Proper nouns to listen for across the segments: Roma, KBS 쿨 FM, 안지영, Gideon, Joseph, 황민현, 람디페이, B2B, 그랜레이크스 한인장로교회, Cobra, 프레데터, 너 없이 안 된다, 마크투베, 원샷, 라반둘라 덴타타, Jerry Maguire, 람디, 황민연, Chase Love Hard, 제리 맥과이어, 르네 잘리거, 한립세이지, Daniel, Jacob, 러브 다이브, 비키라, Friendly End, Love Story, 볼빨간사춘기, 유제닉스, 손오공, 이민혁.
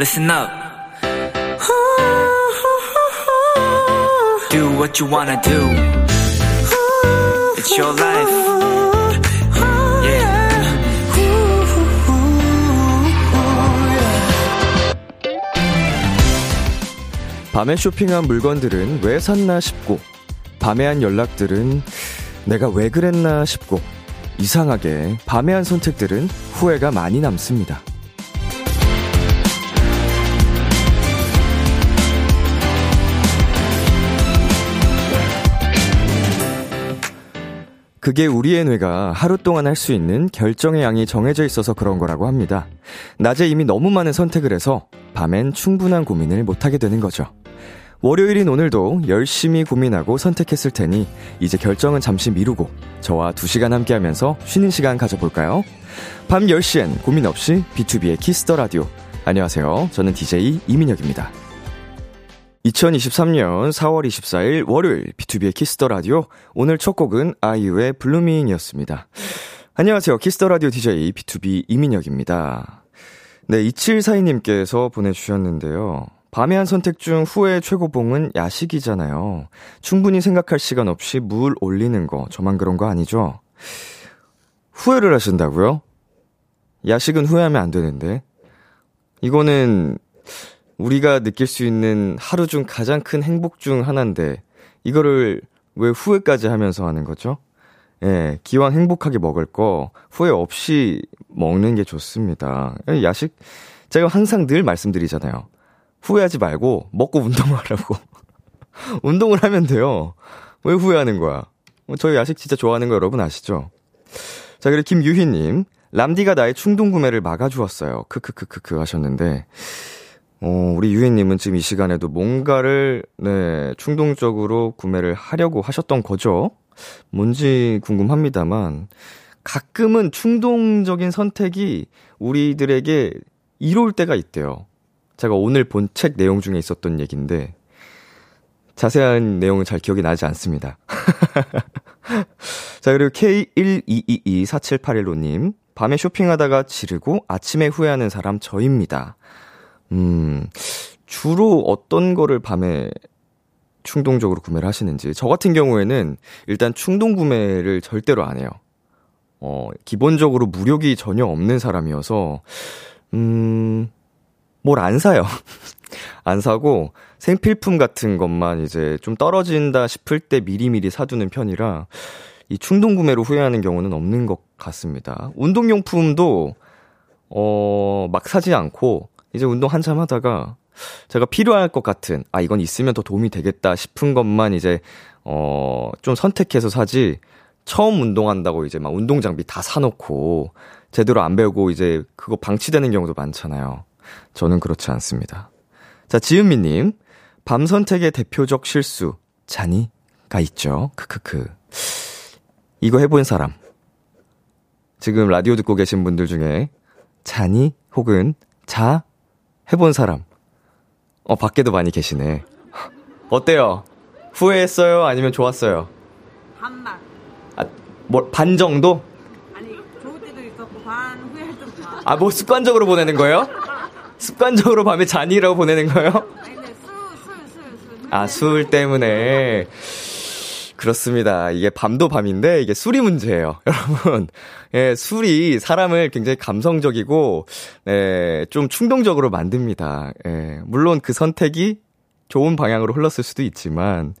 Listen up. Do what you wanna do. It's your life. Yeah. 밤에 쇼핑한 물건들은 왜 샀나 싶고, 밤에 한 연락들은 내가 왜 그랬나 싶고, 이상하게 밤에 한 선택들은 후회가 많이 남습니다. 그게 우리의 뇌가 하루 동안 할 수 있는 결정의 양이 정해져 있어서 그런 거라고 합니다. 낮에 이미 너무 많은 선택을 해서 밤엔 충분한 고민을 못하게 되는 거죠. 월요일인 오늘도 열심히 고민하고 선택했을 테니 이제 결정은 잠시 미루고 저와 2시간 함께하면서 쉬는 시간 가져볼까요? 밤 10시엔 고민 없이 B2B의 Kiss the Radio. 안녕하세요. 저는 DJ 이민혁입니다. 2023년 4월 24일 월요일 B2B의 Kiss the Radio. 오늘 첫 곡은 아이유의 블루밍이었습니다. 안녕하세요. Kiss the Radio DJ B2B 이민혁입니다. 네, 2742님께서 보내주셨는데요. 밤에 한 선택 중 후회의 최고봉은 야식이잖아요. 충분히 생각할 시간 없이 물 올리는 거, 저만 그런 거 아니죠? 후회를 하신다고요? 야식은 후회하면 안 되는데. 이거는 우리가 느낄 수 있는 하루 중 가장 큰 행복 중 하나인데 이거를 왜 후회까지 하면서 하는 거죠? 예, 기왕 행복하게 먹을 거 후회 없이 먹는 게 좋습니다. 야식, 제가 항상 늘 말씀드리잖아요. 후회하지 말고 먹고 운동하라고. 운동을 하면 돼요. 왜 후회하는 거야? 저희 야식 진짜 좋아하는 거 여러분 아시죠? 자, 그리고 김유희님, 람디가 나의 충동 구매를 막아주었어요. 크크크크크 하셨는데, 우리 유희님은 지금 이 시간에도 뭔가를 충동적으로 구매를 하려고 하셨던 거죠? 뭔지 궁금합니다만, 가끔은 충동적인 선택이 우리들에게 이로울 때가 있대요. 제가 오늘 본 책 내용 중에 있었던 얘기인데 자세한 내용은 잘 기억이 나지 않습니다. 자, 그리고 K122247815님, 밤에 쇼핑하다가 지르고 아침에 후회하는 사람 저입니다. 주로 어떤 거를 밤에 충동적으로 구매를 하시는지. 저 같은 경우에는 일단 충동 구매를 절대로 안 해요. 기본적으로 무력이 전혀 없는 사람이어서 뭘 안 사요. 안 사고 생필품 같은 것만 이제 좀 떨어진다 싶을 때 미리미리 사두는 편이라 이 충동 구매로 후회하는 경우는 없는 것 같습니다. 운동용품도 막 사지 않고 이제 운동 한참 하다가 제가 필요할 것 같은, 아 이건 있으면 더 도움이 되겠다 싶은 것만 이제 좀 선택해서 사지, 처음 운동한다고 이제 막 운동 장비 다 사놓고 제대로 안 배우고 이제 그거 방치되는 경우도 많잖아요. 저는 그렇지 않습니다. 자, 지은미님, 밤 선택의 대표적 실수 잔이가 있죠. 크크크. 이거 해본 사람, 지금 라디오 듣고 계신 분들 중에 잔이 혹은 자 해본 사람, 밖에도 많이 계시네. 어때요? 후회했어요? 아니면 좋았어요? 반만. 반 정도? 아니, 좋을 때도 있었고 반, 후회할 때도 반. 뭐 습관적으로 보내는 거예요? 습관적으로 밤에 잔이라고 보내는 거예요? 술 때문에. 그렇습니다. 이게 밤도 밤인데 이게 술이 문제예요, 여러분. 예, 술이 사람을 굉장히 감성적이고, 예, 좀 충동적으로 만듭니다. 예, 물론 그 선택이 좋은 방향으로 흘렀을 수도 있지만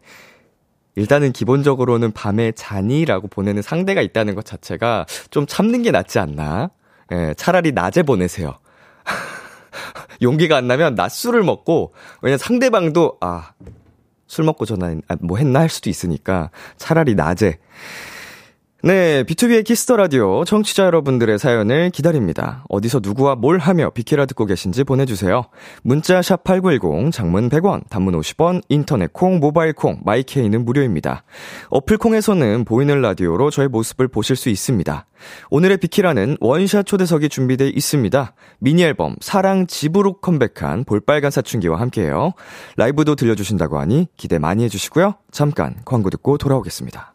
일단은 기본적으로는 밤에 잔이라고 보내는 상대가 있다는 것 자체가 좀 참는 게 낫지 않나. 예, 차라리 낮에 보내세요. 용기가 안 나면 낮술을 먹고, 왜냐면 상대방도 술 먹고 뭐 했나 할 수도 있으니까 차라리 낮에. 네, B2B의 키스더 라디오, 청취자 여러분들의 사연을 기다립니다. 어디서 누구와 뭘 하며 비키라 듣고 계신지 보내주세요. 문자 샵 8910, 장문 100원, 단문 50원, 인터넷 콩, 모바일 콩, 마이케이는 무료입니다. 어플 콩에서는 보이는 라디오로 저의 모습을 보실 수 있습니다. 오늘의 비키라는 원샷 초대석이 준비되어 있습니다. 미니앨범 사랑 집으로 컴백한 볼빨간사춘기와 함께해요. 라이브도 들려주신다고 하니 기대 많이 해주시고요. 잠깐 광고 듣고 돌아오겠습니다.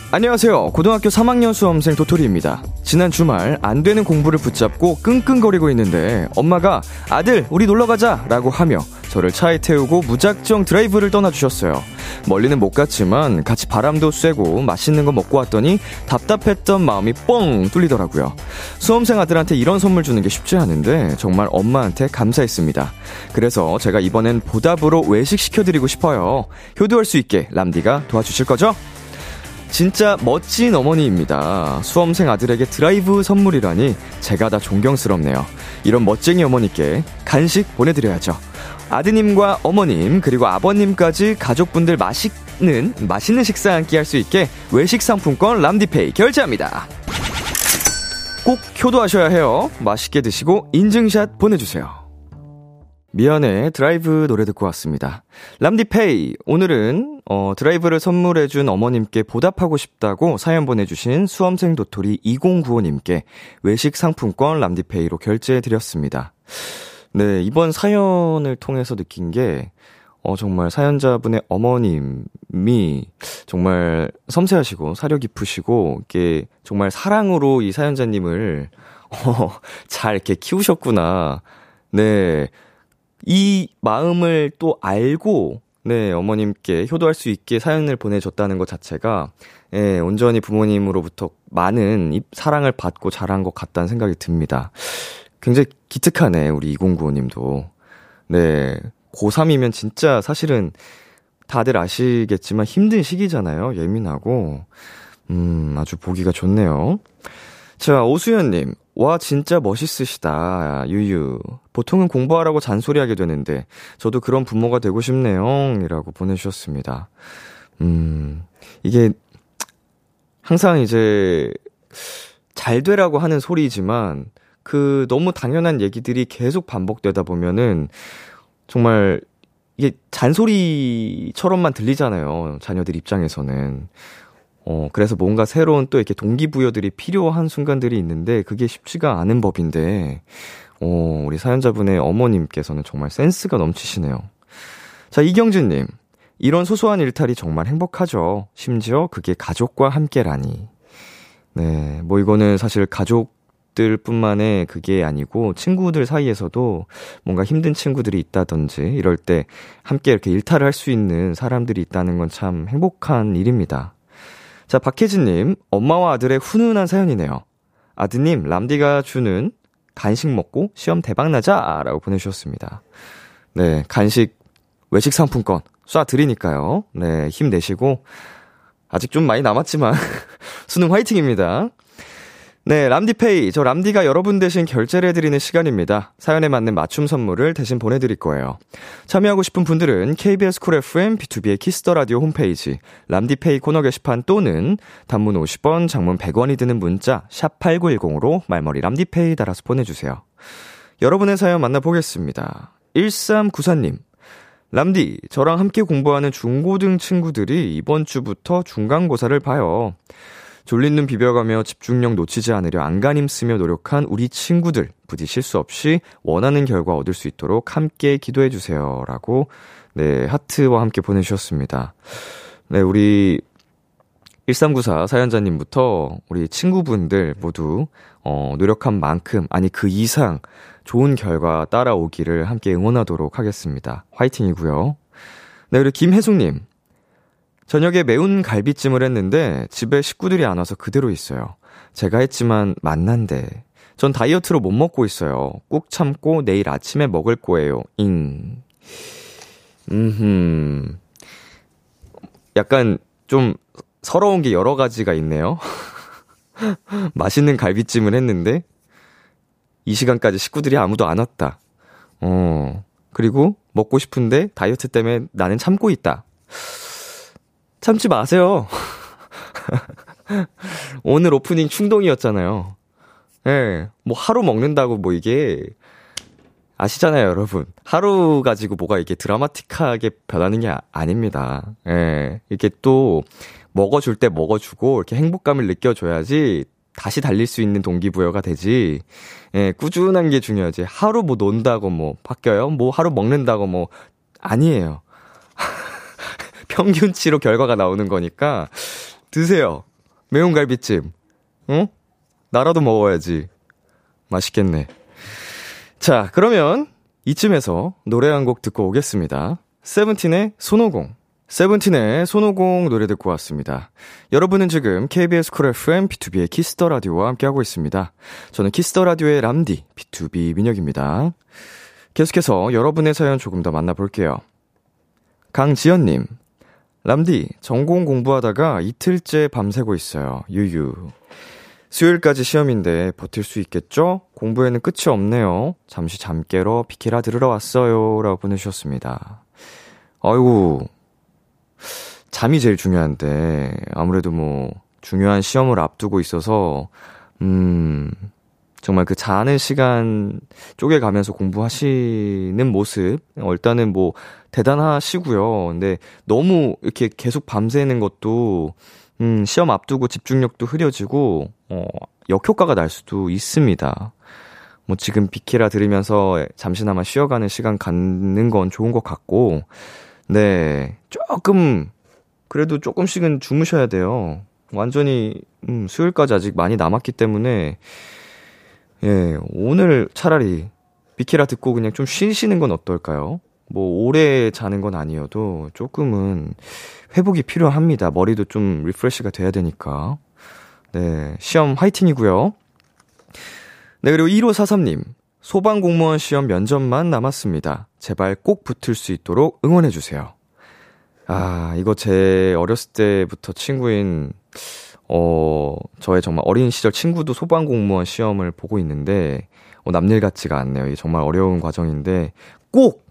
안녕하세요. 고등학교 3학년 수험생 도토리입니다. 지난 주말 안 되는 공부를 붙잡고 끙끙거리고 있는데 엄마가 아들 우리 놀러가자 라고 하며 저를 차에 태우고 무작정 드라이브를 떠나주셨어요. 멀리는 못 갔지만 같이 바람도 쐬고 맛있는 거 먹고 왔더니 답답했던 마음이 뻥 뚫리더라고요. 수험생 아들한테 이런 선물 주는 게 쉽지 않은데 정말 엄마한테 감사했습니다. 그래서 제가 이번엔 보답으로 외식시켜드리고 싶어요. 효도할 수 있게 람디가 도와주실 거죠? 진짜 멋진 어머니입니다. 수험생 아들에게 드라이브 선물이라니 제가 다 존경스럽네요. 이런 멋쟁이 어머니께 간식 보내드려야죠. 아드님과 어머님 그리고 아버님까지 가족분들 맛있는 식사 함께 할 수 있게 외식 상품권 람디페이 결제합니다. 꼭 효도하셔야 해요. 맛있게 드시고 인증샷 보내주세요. 미연의 드라이브 노래 듣고 왔습니다. 람디페이, 오늘은 드라이브를 선물해준 어머님께 보답하고 싶다고 사연 보내주신 수험생 도토리 2095님께 외식 상품권 람디페이로 결제해드렸습니다. 네, 이번 사연을 통해서 느낀 게 정말 사연자분의 어머님이 정말 섬세하시고 사려 깊으시고 이렇게 정말 사랑으로 이 사연자님을 잘 이렇게 키우셨구나. 네, 이 마음을 또 알고 네, 어머님께 효도할 수 있게 사연을 보내줬다는 것 자체가 예, 온전히 부모님으로부터 많은 사랑을 받고 자란 것 같다는 생각이 듭니다. 굉장히 기특하네, 우리 2095님도. 네, 고3이면 진짜 사실은 다들 아시겠지만 힘든 시기잖아요. 예민하고. 아주 보기가 좋네요. 자, 오수연님. 와, 진짜 멋있으시다. 유유. 보통은 공부하라고 잔소리하게 되는데 저도 그런 부모가 되고 싶네요. 이라고 보내주셨습니다. 이게 항상 이제 잘 되라고 하는 소리지만 그 너무 당연한 얘기들이 계속 반복되다 보면은 정말 이게 잔소리처럼만 들리잖아요. 자녀들 입장에서는. 그래서 뭔가 새로운 또 이렇게 동기부여들이 필요한 순간들이 있는데 그게 쉽지가 않은 법인데, 우리 사연자분의 어머님께서는 정말 센스가 넘치시네요. 자, 이경진님. 이런 소소한 일탈이 정말 행복하죠. 심지어 그게 가족과 함께라니. 네, 뭐 이거는 사실 가족들 뿐만에 그게 아니고 친구들 사이에서도 뭔가 힘든 친구들이 있다든지 이럴 때 함께 이렇게 일탈을 할 수 있는 사람들이 있다는 건 참 행복한 일입니다. 자, 박혜진님, 엄마와 아들의 훈훈한 사연이네요. 아드님, 람디가 주는 간식 먹고 시험 대박나자! 라고 보내주셨습니다. 네, 간식, 외식 상품권 쏴드리니까요. 네, 힘내시고, 아직 좀 많이 남았지만, 수능 화이팅입니다. 네, 람디페이, 저 람디가 여러분 대신 결제를 해드리는 시간입니다. 사연에 맞는 맞춤 선물을 대신 보내드릴 거예요. 참여하고 싶은 분들은 KBS 쿨 FM, B2B의 키스 더 라디오 홈페이지 람디페이 코너 게시판 또는 단문 50원, 장문 100원이 드는 문자 샵 8910으로 말머리 람디페이 달아서 보내주세요. 여러분의 사연 만나보겠습니다. 1394님, 람디, 저랑 함께 공부하는 중고등 친구들이 이번 주부터 중간고사를 봐요. 졸린 눈 비벼가며 집중력 놓치지 않으려 안간힘 쓰며 노력한 우리 친구들, 부디 실수 없이 원하는 결과 얻을 수 있도록 함께 기도해주세요. 라고, 네, 하트와 함께 보내주셨습니다. 네, 우리 1394 사연자님부터 우리 친구분들 모두, 노력한 만큼, 아니 그 이상 좋은 결과 따라오기를 함께 응원하도록 하겠습니다. 화이팅이고요. 네, 그리고 김혜숙님. 저녁에 매운 갈비찜을 했는데 집에 식구들이 안 와서 그대로 있어요. 제가 했지만 맛난데. 전 다이어트로 못 먹고 있어요. 꾹 참고 내일 아침에 먹을 거예요. 약간 좀 서러운 게 여러 가지가 있네요. 맛있는 갈비찜을 했는데 이 시간까지 식구들이 아무도 안 왔다. 그리고 먹고 싶은데 다이어트 때문에 나는 참고 있다. 참지 마세요. 오늘 오프닝 충동이었잖아요. 예, 뭐 하루 먹는다고 뭐 이게 아시잖아요, 여러분. 하루 가지고 뭐가 이렇게 드라마틱하게 변하는 게 아닙니다. 예. 이렇게 또 먹어줄 때 먹어주고 이렇게 행복감을 느껴줘야지 다시 달릴 수 있는 동기부여가 되지. 예, 꾸준한 게 중요하지. 하루 뭐 논다고 뭐 바뀌어요? 뭐 하루 먹는다고 뭐 아니에요. 평균치로 결과가 나오는 거니까 드세요. 매운 갈비찜. 응? 나라도 먹어야지. 맛있겠네. 자, 그러면 이쯤에서 노래 한 곡 듣고 오겠습니다. 세븐틴의 손오공 노래 듣고 왔습니다. 여러분은 지금 KBS 쿨 FM B2B의 키스 더 라디오와 함께하고 있습니다. 저는 키스 더 라디오의 람디 B2B 민혁입니다. 계속해서 여러분의 사연 조금 더 만나볼게요. 강지연님, 람디 전공 공부하다가 이틀째 밤새고 있어요. 유유. 수요일까지 시험인데 버틸 수 있겠죠? 공부에는 끝이 없네요. 잠시 잠 깨러 비키라 들으러 왔어요. 라고 보내주셨습니다. 아이고, 잠이 제일 중요한데 아무래도 뭐 중요한 시험을 앞두고 있어서 정말 그 자는 시간 쪼개가면서 공부하시는 모습 일단은 뭐 대단하시고요. 근데 너무 이렇게 계속 밤새는 것도 시험 앞두고 집중력도 흐려지고 역효과가 날 수도 있습니다. 뭐 지금 비키라 들으면서 잠시나마 쉬어가는 시간 갖는 건 좋은 것 같고, 네, 그래도 조금씩은 주무셔야 돼요. 완전히, 수요일까지 아직 많이 남았기 때문에, 예, 오늘 차라리 비키라 듣고 그냥 좀 쉬시는 건 어떨까요? 뭐, 오래 자는 건 아니어도 조금은 회복이 필요합니다. 머리도 좀 리프레시가 돼야 되니까. 네, 시험 화이팅이고요. 네, 그리고 1543님. 소방공무원 시험 면접만 남았습니다. 제발 꼭 붙을 수 있도록 응원해주세요. 아, 이거 제 어렸을 때부터 친구인, 저의 정말 어린 시절 친구도 소방공무원 시험을 보고 있는데, 남일 같지가 않네요. 이게 정말 어려운 과정인데, 꼭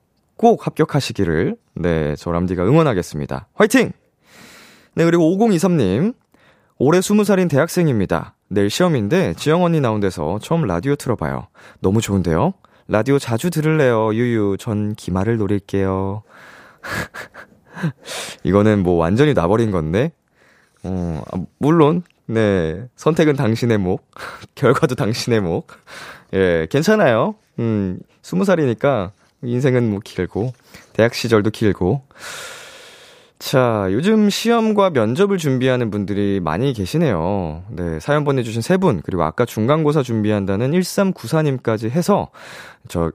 합격하시기를, 네, 저 람디가 응원하겠습니다. 화이팅! 네, 그리고 5023님. 올해 20살인 대학생입니다. 내일 시험인데 지영 언니 나온 데서 처음 라디오 틀어봐요. 너무 좋은데요? 라디오 자주 들을래요. 유유. 전 기말을 노릴게요. 이거는 뭐 완전히 나버린 건데. 물론 네, 선택은 당신의 몫. 결과도 당신의 몫. 예, 괜찮아요. 20살이니까 인생은 뭐 길고 대학 시절도 길고. 자, 요즘 시험과 면접을 준비하는 분들이 많이 계시네요. 네, 사연 보내주신 세 분, 그리고 아까 중간고사 준비한다는 1394님까지 해서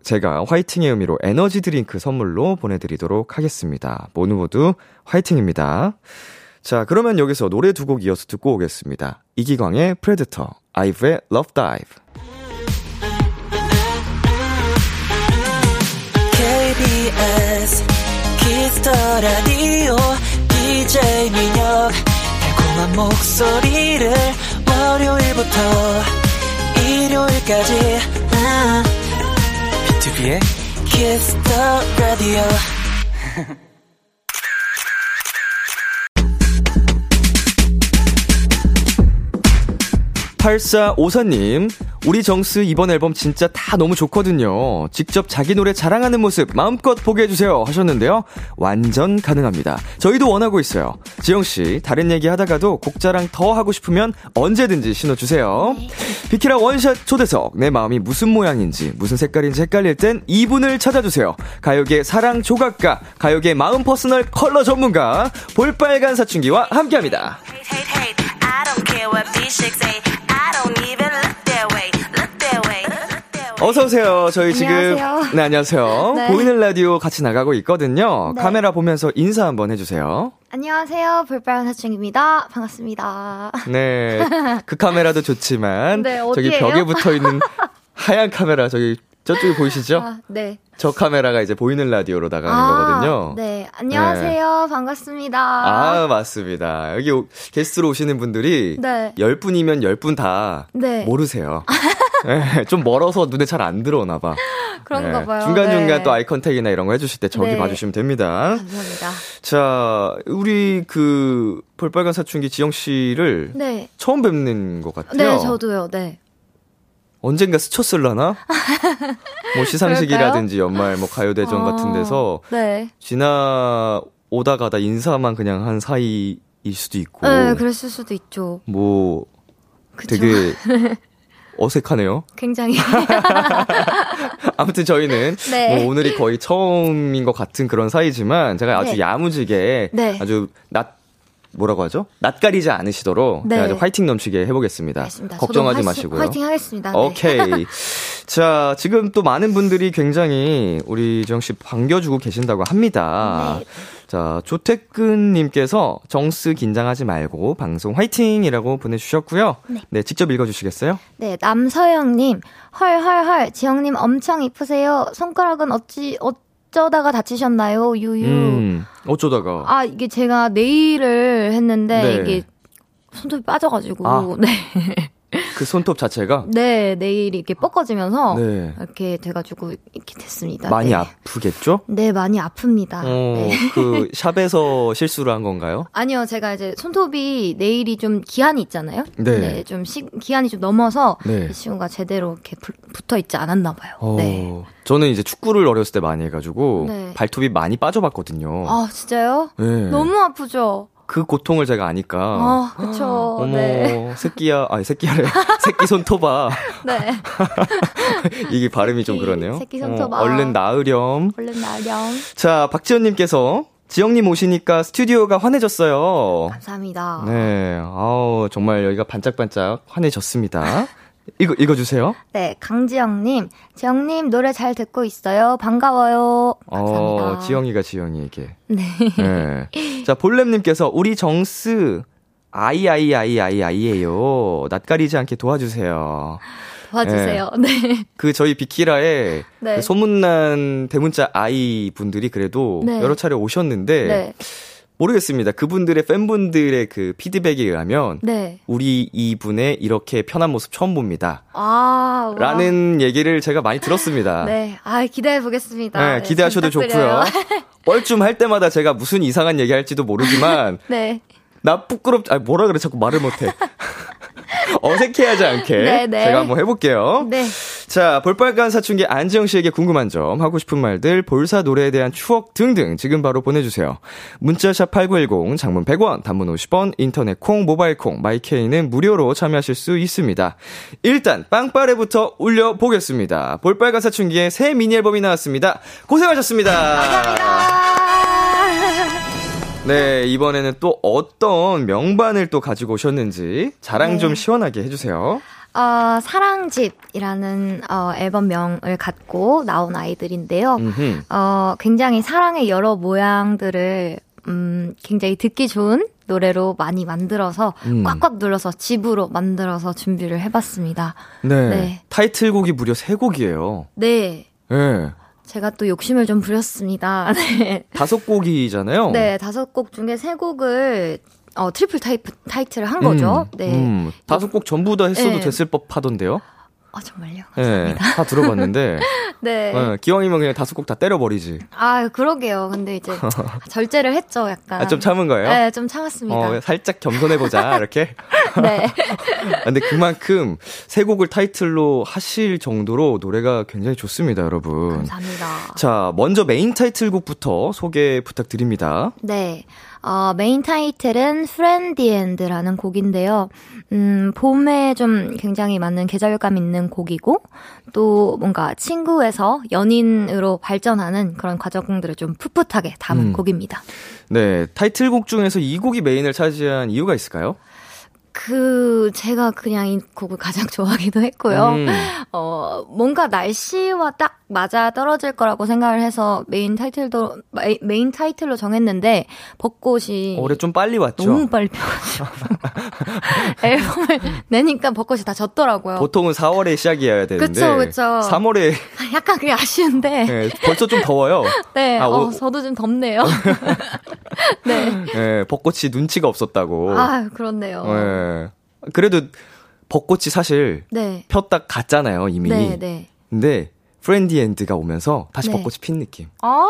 제가 화이팅의 의미로 에너지 드링크 선물로 보내드리도록 하겠습니다. 모두 화이팅입니다. 자, 그러면 여기서 노래 두 곡 이어서 듣고 오겠습니다. 이기광의 프레데터, 아이브의 러브 다이브. KBS Kiss the Radio, DJ 민혁. 달콤한 목소리를 월요일부터 일요일까지. B2B의 Kiss the Radio. 팔사 오사님, 우리 정스 이번 앨범 진짜 다 너무 좋거든요. 직접 자기 노래 자랑하는 모습 마음껏 보게 해주세요 하셨는데요. 완전 가능합니다. 저희도 원하고 있어요. 지영씨, 다른 얘기 하다가도 곡 자랑 더 하고 싶으면 언제든지 신어주세요. 비키라 원샷 초대석, 내 마음이 무슨 모양인지 무슨 색깔인지 헷갈릴 땐 이분을 찾아주세요. 가요계 사랑 조각가, 가요계 마음 퍼스널 컬러 전문가, 볼빨간사춘기와 함께합니다. 어서오세요. 저희 안녕하세요. 지금, 네, 안녕하세요. 네. 보이는 라디오 같이 나가고 있거든요. 네. 카메라 보면서 인사 한번 해주세요. 안녕하세요. 볼빨간사춘기입니다. 반갑습니다. 네. 그 카메라도 좋지만, 네, 저기 벽에 붙어 있는 하얀 카메라, 저쪽이 보이시죠? 아, 네. 저 카메라가 이제 보이는 라디오로 나가는 거거든요. 네. 안녕하세요. 네. 반갑습니다. 아, 맞습니다. 여기 게스트로 오시는 분들이, 네, 10분이면 10분 다, 네, 모르세요. 네, 좀 멀어서 눈에 잘 안 들어오나 봐. 그런가, 네, 봐요. 중간중간, 네, 또 아이컨택이나 이런 거 해주실 때 저기, 네, 봐주시면 됩니다. 감사합니다. 자, 우리 그 볼빨간사춘기 지영 씨를, 네, 처음 뵙는 것 같아요. 네, 저도요. 네. 언젠가 스쳤을라나? 뭐 시상식이라든지 연말 뭐 가요대전 같은 데서 네. 지나오다 가다 인사만 그냥 한 사이일 수도 있고. 네, 그랬을 수도 있죠. 뭐 그쵸? 되게 어색하네요. 굉장히. 아무튼 저희는 네. 뭐 오늘이 거의 처음인 것 같은 그런 사이지만 제가 아주 네. 야무지게 네. 아주 뭐라고 하죠? 낯가리지 않으시도록 네. 아주 화이팅 넘치게 해보겠습니다. 알겠습니다. 걱정하지 마시고요. 화이팅 하겠습니다. 네. 오케이. 자, 지금 또 많은 분들이 굉장히 우리 지영 씨 반겨주고 계신다고 합니다. 네. 자, 조태근님께서 정스 긴장하지 말고 방송 화이팅이라고 보내주셨고요. 네. 네, 직접 읽어주시겠어요? 네, 남서영님. 헐헐헐 지영님 엄청 이쁘세요. 손가락은 어쩌다가 다치셨나요? 유유. 어쩌다가. 아, 이게 제가 네일을 했는데 네. 이게 손톱이 빠져가지고. 아. 네. 그 손톱 자체가? 네, 네일이 이렇게 뻐거지면서 네. 이렇게 돼가지고 이렇게 됐습니다. 많이 네. 아프겠죠? 네, 많이 아픕니다. 네. 그 샵에서 실수를 한 건가요? 아니요, 제가 이제 손톱이 네일이 좀 기한이 있잖아요. 네, 네 기한이 좀 넘어서 네. 이 친구가 제대로 이렇게 붙어있지 않았나 봐요. 네. 저는 이제 축구를 어렸을 때 많이 해가지고 네. 발톱이 많이 빠져봤거든요. 아, 진짜요? 네. 너무 아프죠? 그 고통을 제가 아니까. 아, 그쵸. 어머, 네. 새끼야, 아니, 새끼야래. 새끼 손톱아. 네. 이게 발음이 좀 그러네요. 새끼 손톱아. 얼른 나으렴. 얼른 나으렴. 자, 박지연님께서 지영님 오시니까 스튜디오가 환해졌어요. 감사합니다. 네. 아우, 정말 여기가 반짝반짝 환해졌습니다. 읽어주세요. 네, 강지영님. 지영님 노래 잘 듣고 있어요. 반가워요. 감사합니다. 지영이가 지영이에게. 네. 네. 자, 볼렘님께서 우리 정스 아이예요. 낯가리지 않게 도와주세요. 도와주세요. 네. 네. 그 저희 비키라에 네. 그 소문난 대문자 아이 분들이 그래도 네. 여러 차례 오셨는데 네. 모르겠습니다. 그분들의 팬분들의 그 피드백에 의하면 네. 우리 이분의 이렇게 편한 모습 처음 봅니다. 아, 와. 라는 얘기를 제가 많이 들었습니다. 네, 아 기대해 보겠습니다. 네, 기대하셔도 좋고요. 뻘쭘 할 때마다 제가 무슨 이상한 얘기 할지도 모르지만 네. 나 부끄럽아 뭐라 그래 자꾸 말을 못해. 어색해하지 않게 네네. 제가 한번 해볼게요. 네. 자, 볼빨간 사춘기 안지영 씨에게 궁금한 점, 하고 싶은 말들, 볼사 노래에 대한 추억 등등 지금 바로 보내주세요. 문자샵 8910, 장문 100원, 단문 50원, 인터넷 콩, 모바일 콩, 마이케이는 무료로 참여하실 수 있습니다. 일단 빵빠레부터 올려보겠습니다. 볼빨간 사춘기의 새 미니 앨범이 나왔습니다. 고생하셨습니다. 감사합니다. 네, 이번에는 또 어떤 명반을 또 가지고 오셨는지 자랑 네. 좀 시원하게 해주세요. 사랑집이라는 앨범명을 갖고 나온 아이들인데요. 굉장히 사랑의 여러 모양들을 굉장히 듣기 좋은 노래로 많이 만들어서 꽉꽉 눌러서 집으로 만들어서 준비를 해봤습니다. 네, 네. 타이틀곡이 무려 3곡이에요. 네. 네. 제가 또 욕심을 좀 부렸습니다. 네. 5곡이잖아요. 네, 5곡 중에 3곡을 트리플 타이틀을 한 거죠. 네, 5곡 전부 다 했어도 네. 됐을 법하던데요. 아 정말요? 감사합니다. 네, 다 들어봤는데. 네. 네. 기왕이면 그냥 5곡 다 때려버리지. 아 그러게요. 근데 이제 절제를 했죠, 약간. 아, 좀 참은 거예요? 네, 좀 참았습니다. 살짝 겸손해보자 이렇게. 네. 근데 그만큼 3곡을 타이틀로 하실 정도로 노래가 굉장히 좋습니다, 여러분. 감사합니다. 자, 먼저 메인 타이틀곡부터 소개 부탁드립니다. 네. 메인 타이틀은 Friendly End라는 곡인데요. 봄에 좀 굉장히 많은 계절감 있는 곡이고, 또 뭔가 친구에서 연인으로 발전하는 그런 과정들을 좀 풋풋하게 담은 곡입니다. 네, 타이틀곡 중에서 이 곡이 메인을 차지한 이유가 있을까요? 제가 그냥 이 곡을 가장 좋아하기도 했고요. 뭔가 날씨와 딱 맞아 떨어질 거라고 생각을 해서 메인 타이틀로 정했는데, 벚꽃이. 올해 좀 빨리 왔죠? 너무 빨리 펴가지고. 앨범을 내니까 벚꽃이 다 졌더라고요. 보통은 4월에 시작이어야 되는데. 그쵸. 3월에. 약간 그게 아쉬운데. 네, 벌써 좀 더워요. 네, 저도 좀 덥네요. 네. 네, 벚꽃이 눈치가 없었다고. 아, 그렇네요. 네. 그래도 벚꽃이 사실 네. 폈다 갔잖아요 이미. 네. 근데 프렌디 엔드가 오면서 다시 네. 벚꽃이 핀 느낌. 아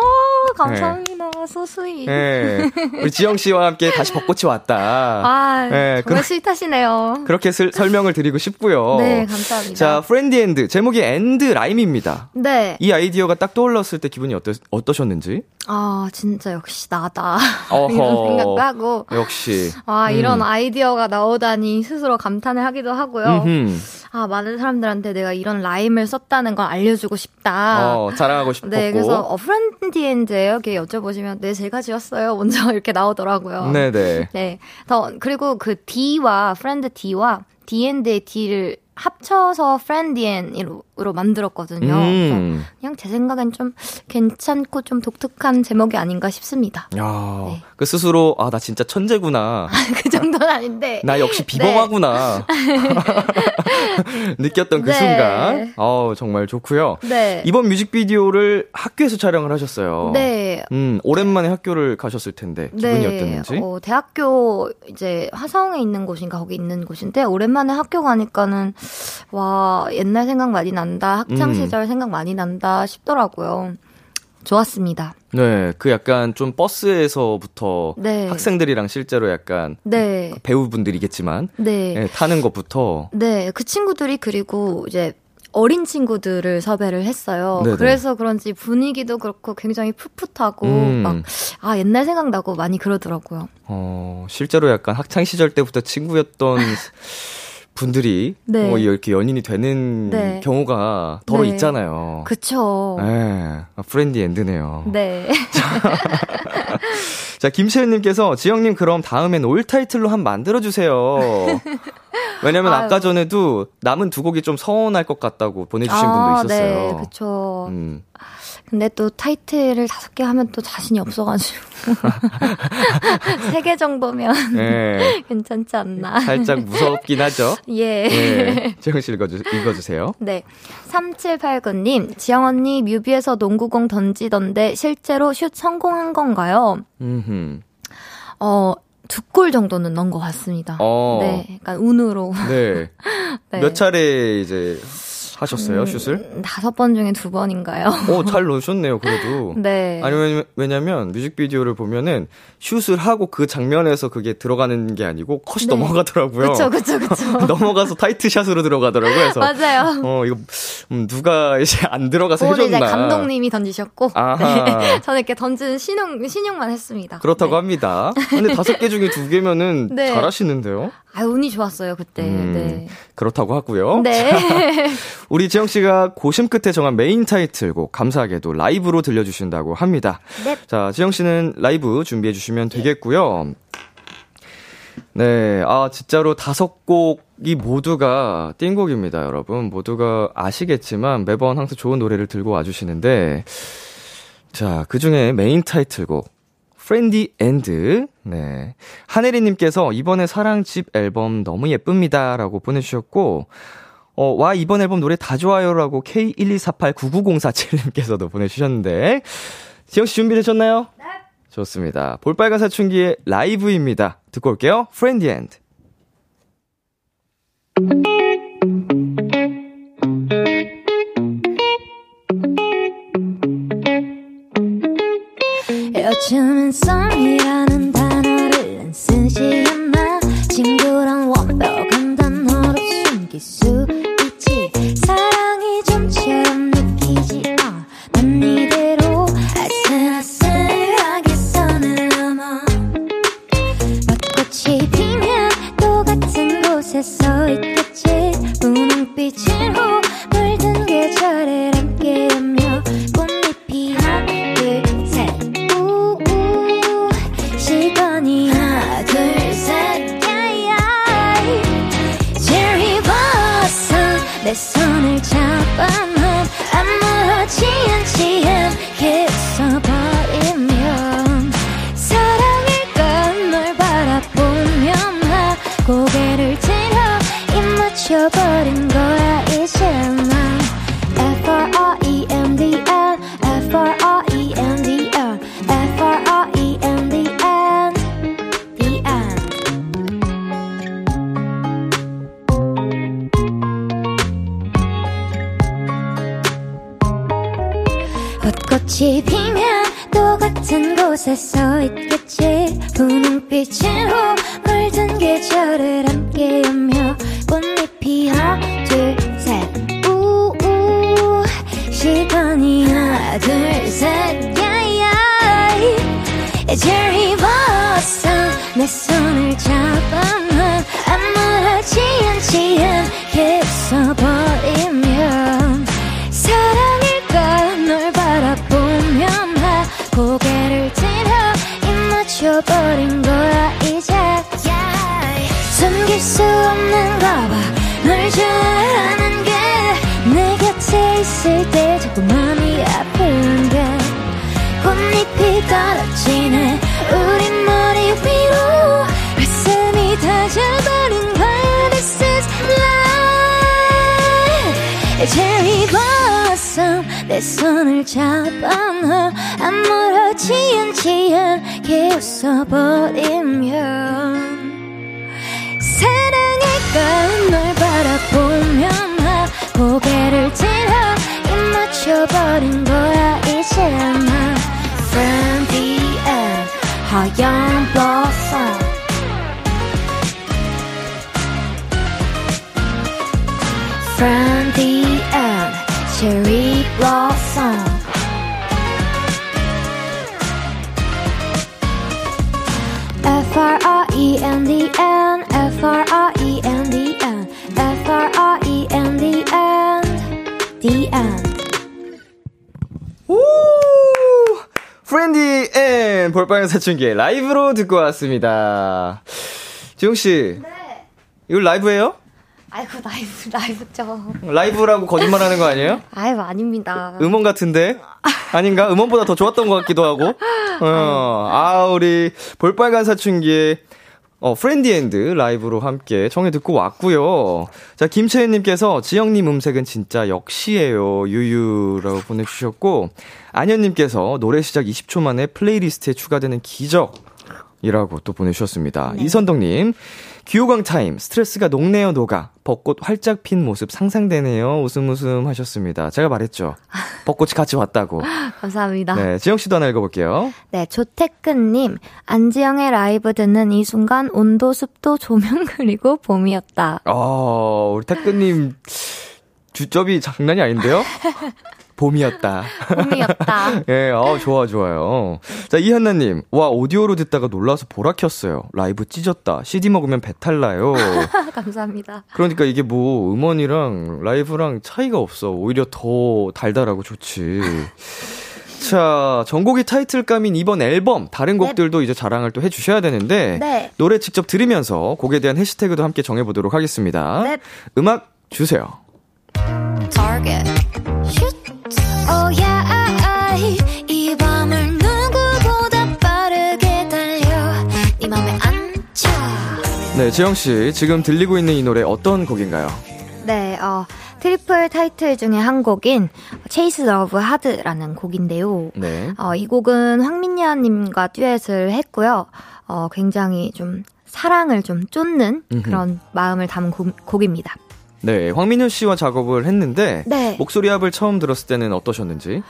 감사합니다. 네. 소수이. 네. 우리 지영 씨와 함께 다시 벚꽃이 왔다. 아, 네. 정말 스윗하시네요. 그렇게 설명을 드리고 싶고요. 네, 감사합니다. 자, 프렌디 엔드. 제목이 엔드 라임입니다. 네. 이 아이디어가 딱 떠올랐을 때 기분이 어떠셨는지? 아, 진짜 역시 나다. 이런 생각도 하고. 역시. 아, 이런 아이디어가 나오다니 스스로 감탄을 하기도 하고요. 아, 많은 사람들한테 내가 이런 라임을 썼다는 걸 알려주고 싶다. 자랑하고 싶었고. 네, 그래서 프렌디 엔드예요. 이렇게 여쭤보시면 네, 제가 지었어요. 먼저 이렇게 나오더라고요. 네네. 네. 그리고 그 D와 프렌드 D와 D&D의 D를 합쳐서 프렌디엔으로 만들었거든요. 그냥 제 생각엔 좀 괜찮고 좀 독특한 제목이 아닌가 싶습니다. 야, 네. 그 스스로 아, 나 진짜 천재구나. 그 정도는 아닌데. 나 역시 비범하구나. 네. 느꼈던 그 네. 순간. 아우, 정말 좋고요. 네. 이번 뮤직비디오를 학교에서 촬영을 하셨어요. 네. 오랜만에 학교를 가셨을 텐데 기분이 네. 어땠는지? 대학교 이제 화성에 있는 곳인가 거기 있는 곳인데 오랜만에 학교 가니까는 와, 옛날 생각 많이 난다. 학창시절 생각 많이 난다 싶더라고요. 좋았습니다. 네, 그 약간 좀 버스에서부터 네. 학생들이랑 실제로 약간 네. 배우분들이겠지만 네. 네, 타는 것부터 네, 그 친구들이 그리고 이제 어린 친구들을 섭외를 했어요. 네네. 그래서 그런지 분위기도 그렇고 굉장히 풋풋하고 막 아, 옛날 생각나고 많이 그러더라고요. 실제로 약간 학창시절 때부터 친구였던 분들이 네. 뭐 이렇게 연인이 되는 네. 경우가 더러 네. 있잖아요. 그쵸. 네. 아, 프렌디 엔드네요. 네. 자, 김채윤님께서 지영님 그럼 다음엔 올 타이틀로 한 만들어주세요. 왜냐면 아유. 아까 전에도 남은 두 곡이 좀 서운할 것 같다고 보내주신 분도 있었어요. 네, 그쵸. 근데 또 타이틀을 5개 하면 또 자신이 없어가지고 3개 정도면 네. 괜찮지 않나. 살짝 무섭긴 하죠. 예. 네. 지영 씨 읽어주세요. 네. 3789님, 지영 언니 뮤비에서 농구공 던지던데 실제로 슛 성공한 건가요? 두 골 정도는 넣은 것 같습니다. 네, 약간 운으로. 네. 네. 몇 차례 이제 하셨어요, 슛을? 5번 중에 2번인가요? 잘 넣으셨네요, 그래도. 네. 아니, 왜냐면 뮤직비디오를 보면은 슛을 하고 그 장면에서 그게 들어가는 게 아니고 컷이 네. 넘어가더라고요. 그쵸. 넘어가서 타이트샷으로 들어가더라고요. 그래서 맞아요. 이거, 누가 이제 안 들어가서 해줬나. 이제 감독님이 던지셨고. 네. 저는 이렇게 던지는 신용만 했습니다. 그렇다고 네. 합니다. 근데 5개 중에 2개면은 네. 잘하시는데요? 아, 운이 좋았어요, 그때. 네. 그렇다고 하고요. 네. 우리 지영 씨가 고심 끝에 정한 메인 타이틀곡 감사하게도 라이브로 들려주신다고 합니다. 네. 자, 지영 씨는 라이브 준비해 주시면 되겠고요. 네, 아, 진짜로 5곡이 모두가 띵곡입니다, 여러분. 모두가 아시겠지만 매번 항상 좋은 노래를 들고 와주시는데, 자, 그 중에 메인 타이틀곡 프렌디 엔드. 네, 하늘이님께서 이번에 사랑집 앨범 너무 예쁩니다라고 보내주셨고. 와, 이번 앨범 노래 다 좋아요라고 K124899047님께서도 보내주셨는데, 지영씨 준비되셨나요? 네. 좋습니다. 볼빨간사춘기의 라이브입니다. 듣고 올게요. Friendly End. 요즘은 썸이라는 단어를 안 쓰시나 친구랑 완벽한 단어로 숨길 수 사랑이 좀처럼 느끼지 난 이대로 아슬아슬하게 선을 넘어 벚꽃이 피면 또 같은 곳에 서 있겠지 분홍빛을 호 물든 계절을 함께 하며 꽃잎이 하나 둘셋 우우 시간이 하나 둘셋 내 손을 잡아 넌 아무렇지 않지 않게 웃어버리면 사랑일까 널 바라보면 나 고개를 들어 입 맞춰버린 거야 이제 난 F-R-E-N-D-N F-R-E-N-D-N F-R-E-N-D-N 꽃이 피면 또 같은 곳에 서 있겠지. 부는 빛은 홈 물든 계절을 함께하며 꽃잎이 하나 둘 셋 우우 시간이 하나 둘 셋 야야 제리 버섯 내 손을 잡아 난 아무렇지 않지 않게 웃어버리면 사랑일까 널 바라보면 나 고개를 들어 입 맞춰버린 거야 이제 yeah. 숨길 수 없는 거와 널 좋아하는 게 내 곁에 있을 때 자꾸 마음이 아픈 게 꽃잎이 떨어지네 우리 머리 위로 가슴이 다져버린 거야 This is life Cherry blossom 내 손을 잡아 너 아무렇지 않지 않게 웃어버리면 사랑일까 널 바라보면 나 고개를 들어 입 맞춰버린 거야 이제 나 Friendly End 하얀 blossom Friendly End Cherry blossom F-R-I-E-N-D N F-R-I-E-N-D N F-R-I-E-N-D N The End 프렌디 앤 볼빨간사춘기 라이브로 듣고 왔습니다. 지용씨 네. 이거 라이브예요? 아이고 라이브죠. 라이브라고 거짓말하는 거 아니에요? 아유 아닙니다. 음원 같은데? 아닌가? 음원보다 더 좋았던 것 같기도 하고. 아 우리 볼빨간사춘기의 프렌디 엔드 라이브로 함께 청해 듣고 왔고요. 자 김채연님께서 지영님 음색은 진짜 역시예요 유유라고 보내주셨고 안현님께서 노래 시작 20초 만에 플레이리스트에 추가되는 기적이라고 또 보내주셨습니다. 네. 이선덕님 귀요광 타임 스트레스가 녹네요 녹아 벚꽃 활짝 핀 모습 상상되네요 웃음 웃음 하셨습니다. 제가 말했죠. 벚꽃이 같이 왔다고. 감사합니다. 네, 지영씨도 하나 읽어볼게요. 네, 조태근님 안지영의 라이브 듣는 이 순간 온도 습도 조명 그리고 봄이었다. 우리 태근님 주접이 장난이 아닌데요? 봄이었다. 예, 좋아요. 자, 이현나님. 와, 오디오로 듣다가 놀라서 보라 켰어요. 라이브 찢었다. CD 먹으면 배탈 나요. 감사합니다. 그러니까 이게 뭐, 음원이랑 라이브랑 차이가 없어. 오히려 더 달달하고 좋지. 자, 전곡이 타이틀감인 이번 앨범, 다른 곡들도 이제 자랑을 또 해주셔야 되는데, 네. 노래 직접 들으면서 곡에 대한 해시태그도 함께 정해보도록 하겠습니다. 네. 음악 주세요. Target. Oh yeah, 이 밤을 누구보다 빠르게 달려 네 맘에 앉혀. 네, 지영씨 지금 들리고 있는 이 노래 어떤 곡인가요? 네, 트리플 타이틀 중에 한 곡인 Chase Love Hard라는 곡인데요. 네. 이 곡은 황민연 님과 듀엣을 했고요. 굉장히 좀 사랑을 좀 쫓는 그런 마음을 담은 곡입니다. 네, 황민현 씨와 작업을 했는데 네. 목소리 합을 처음 들었을 때는 어떠셨는지?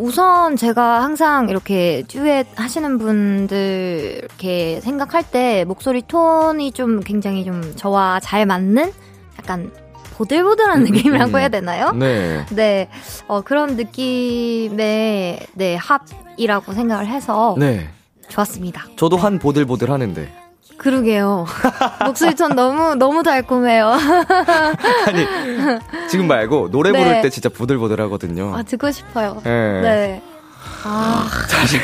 우선 제가 항상 이렇게 듀엣 하시는 분들 이렇게 생각할 때 목소리 톤이 좀 굉장히 좀 저와 잘 맞는 약간 보들보들한 느낌이라고 해야 되나요? 네. 네, 그런 느낌의 네 합이라고 생각을 해서 네. 좋았습니다. 저도 한 보들보들 하는데. 그러게요. 목소리 톤 너무 달콤해요. 아니 지금 말고 노래 네. 부를 때 진짜 보들보들 하거든요. 아 듣고 싶어요. 네. 네. 아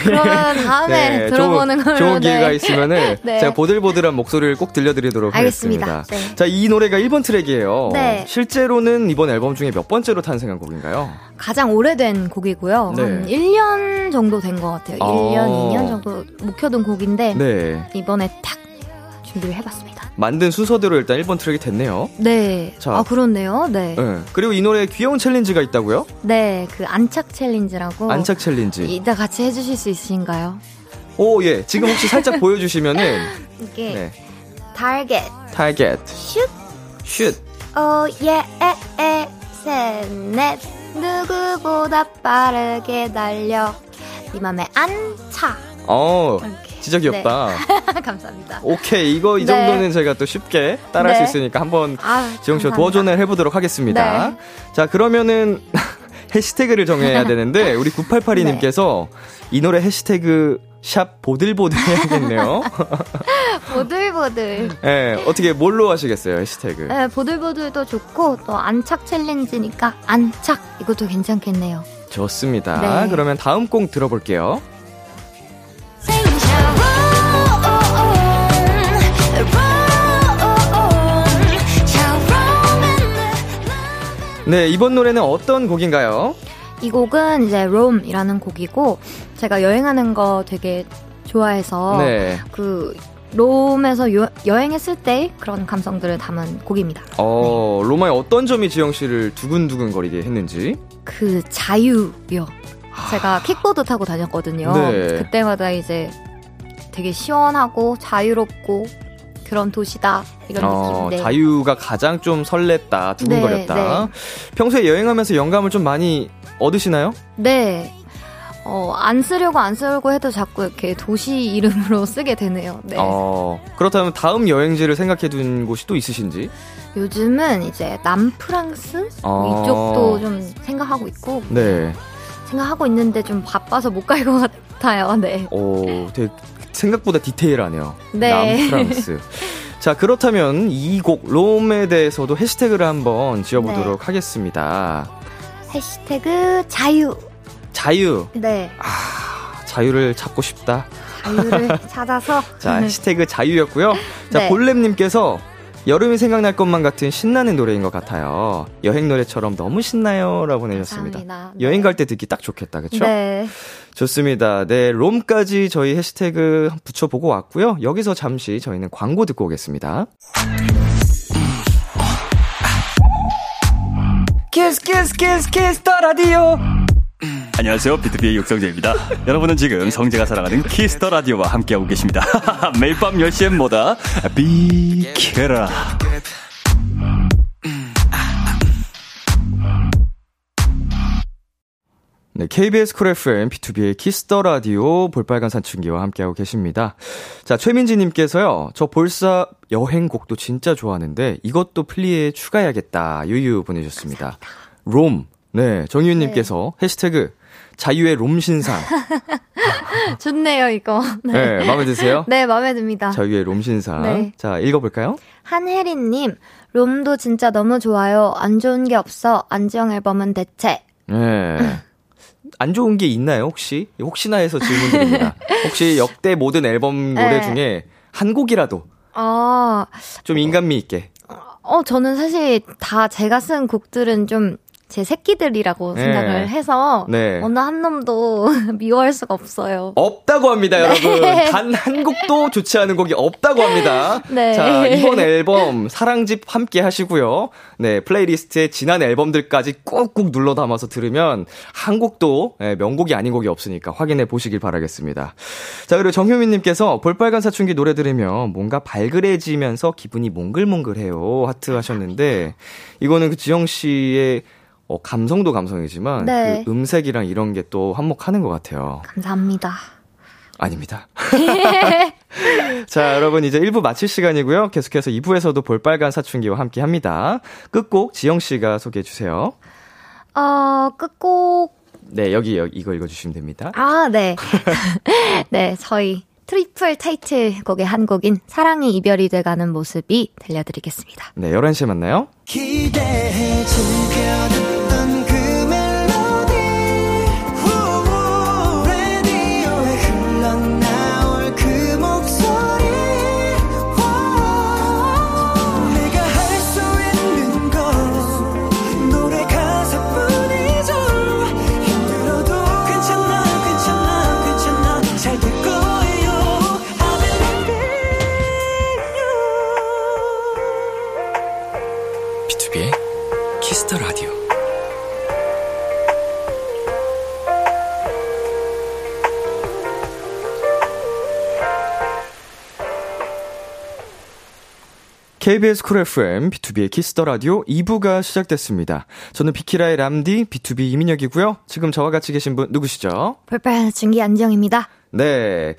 그러면 다음에 네, 들어보는 걸로. 좋은 기회가 네. 있으면은 네. 제가 보들보들한 목소리를 꼭 들려드리도록 하겠습니다. 네. 자, 이 노래가 1번 트랙이에요. 네. 실제로는 이번 앨범 중에 몇 번째로 탄생한 곡인가요? 가장 오래된 곡이고요. 네. 한 1년 정도 된 것 같아요. 2년 정도 묵혀둔 곡인데 네. 이번에 탁 준비를 해봤습니다. 만든 순서대로 일단 1번 트랙이 됐네요. 네. 자, 그렇네요. 네. 네. 그리고 이 노래에 귀여운 챌린지가 있다고요? 네. 그 안착 챌린지라고. 안착 챌린지. 이따 같이 해주실 수 있으신가요? 오, 예. 지금 혹시 살짝 보여주시면은. 이게. 네. 타겟. 슛. 오, 예, 에, 셋, 넷. 누구보다 빠르게 달려. 이 맘에 안차. 어, 진짜 귀엽다. 네. 감사합니다. 오케이, 이거 이 정도는 네. 저희가 또 쉽게 따라할 네. 수 있으니까 한번 지영씨와 도전을 해보도록 하겠습니다. 네. 자, 그러면은 해시태그를 정해야 되는데 우리 9882님께서 네. 이 노래 해시태그 샵 보들보들 해야겠네요. 보들보들. 네, 어떻게 뭘로 하시겠어요, 해시태그? 네, 보들보들도 좋고 또 안착 챌린지니까 안착 이것도 괜찮겠네요. 좋습니다. 네. 그러면 다음 곡 들어볼게요. 네, 이번 노래는 어떤 곡인가요? 이 곡은 이제 롬이라는 곡이고 제가 여행하는 거 되게 좋아해서 네. 그 롬에서 여행했을 때 그런 감성들을 담은 곡입니다. 네. 로마의 어떤 점이 지영 씨를 두근두근거리게 했는지? 그 자유요. 제가 킥보드 타고 다녔거든요. 네. 그때마다 이제 되게 시원하고 자유롭고 그런 도시다 이런 느낌인데 자유가 가장 좀 설렜다, 두근거렸다. 네, 네. 평소에 여행하면서 영감을 좀 많이 얻으시나요? 네. 안 쓰려고 해도 자꾸 이렇게 도시 이름으로 쓰게 되네요. 네. 그렇다면 다음 여행지를 생각해둔 곳이 또 있으신지? 요즘은 이제 남프랑스 이쪽도 좀 생각하고 있고. 네. 생각하고 있는데 좀 바빠서 못 갈 것 같아요. 네. 되게 생각보다 디테일하네요. 네. 남프랑스. 자, 그렇다면 이 곡 롬에 대해서도 해시태그를 한번 지어보도록 네. 하겠습니다. 해시태그 자유. 자유. 네. 아, 자유를 찾고 싶다. 자유를 찾아서. 자, 해시태그 자유였고요. 자, 네. 볼렘님께서 여름이 생각날 것만 같은 신나는 노래인 것 같아요. 여행 노래처럼 너무 신나요. 라고 보내셨습니다. 감사합니다. 여행 갈 때 듣기 딱 좋겠다. 그쵸? 네. 좋습니다. 네, 롬까지 저희 해시태그 붙여보고 왔고요. 여기서 잠시 저희는 광고 듣고 오겠습니다. 키스 키스 키스 키스 더 라디오. 안녕하세요, B2B의 육성재입니다. 여러분은 지금 성재가 사랑하는 키스 더 라디오와 함께하고 계십니다. 매일 밤 10시엔 뭐다? 비케라. 네, KBS 쿨 FM B2B의 키스 더 라디오 볼빨간사춘기와 함께하고 계십니다. 자, 최민지님께서요, 저 볼사 여행곡도 진짜 좋아하는데 이것도 플리에 추가해야겠다. 유유 보내주셨습니다. 롬. 네, 정유윤님께서 네. 해시태그 자유의 롬신상. 좋네요, 이거. 네. 네, 마음에 드세요? 네, 마음에 듭니다. 자유의 롬신상. 네. 자, 읽어볼까요? 한혜린님, 롬도 진짜 너무 좋아요. 안 좋은 게 없어. 안지영 앨범은 대체. 네. 안 좋은 게 있나요, 혹시? 혹시나 해서 질문드립니다. 혹시 역대 모든 앨범 노래 네. 중에 한 곡이라도 좀 인간미 있게. 저는 사실 다 제가 쓴 곡들은 좀 제 새끼들이라고 생각을 네. 해서 네. 어느 한 놈도 미워할 수가 없어요. 없다고 합니다, 네. 여러분. 단 한 곡도 좋지 않은 곡이 없다고 합니다. 네. 자, 이번 앨범 사랑집 함께 하시고요. 네, 플레이리스트에 지난 앨범들까지 꾹꾹 눌러 담아서 들으면 한 곡도 명곡이 아닌 곡이 없으니까 확인해 보시길 바라겠습니다. 자, 그리고 정효민님께서 볼빨간사춘기 노래 들으면 뭔가 발그레지면서 기분이 몽글몽글해요. 하트 하셨는데 이거는 그 지영 씨의 감성도 감성이지만 네. 그 음색이랑 이런 게 또 한몫하는 것 같아요. 감사합니다. 아닙니다. 자, 여러분 이제 1부 마칠 시간이고요. 계속해서 2부에서도 볼빨간 사춘기와 함께합니다. 끝곡 지영 씨가 소개해 주세요. 끝곡. 네, 여기 이거 읽어주시면 됩니다. 아, 네. 네, 저희 트리플 타이틀곡의 한 곡인 사랑이 이별이 돼가는 모습이 들려드리겠습니다. 네, 11시에 만나요. 기대해 주면 KBS 쿨 FM, B2B의 Kiss the Radio 2부가 시작됐습니다. 저는 비키라의 람디, B2B 이민혁이고요. 지금 저와 같이 계신 분 누구시죠? 볼빨간사춘기 안지영입니다. 네.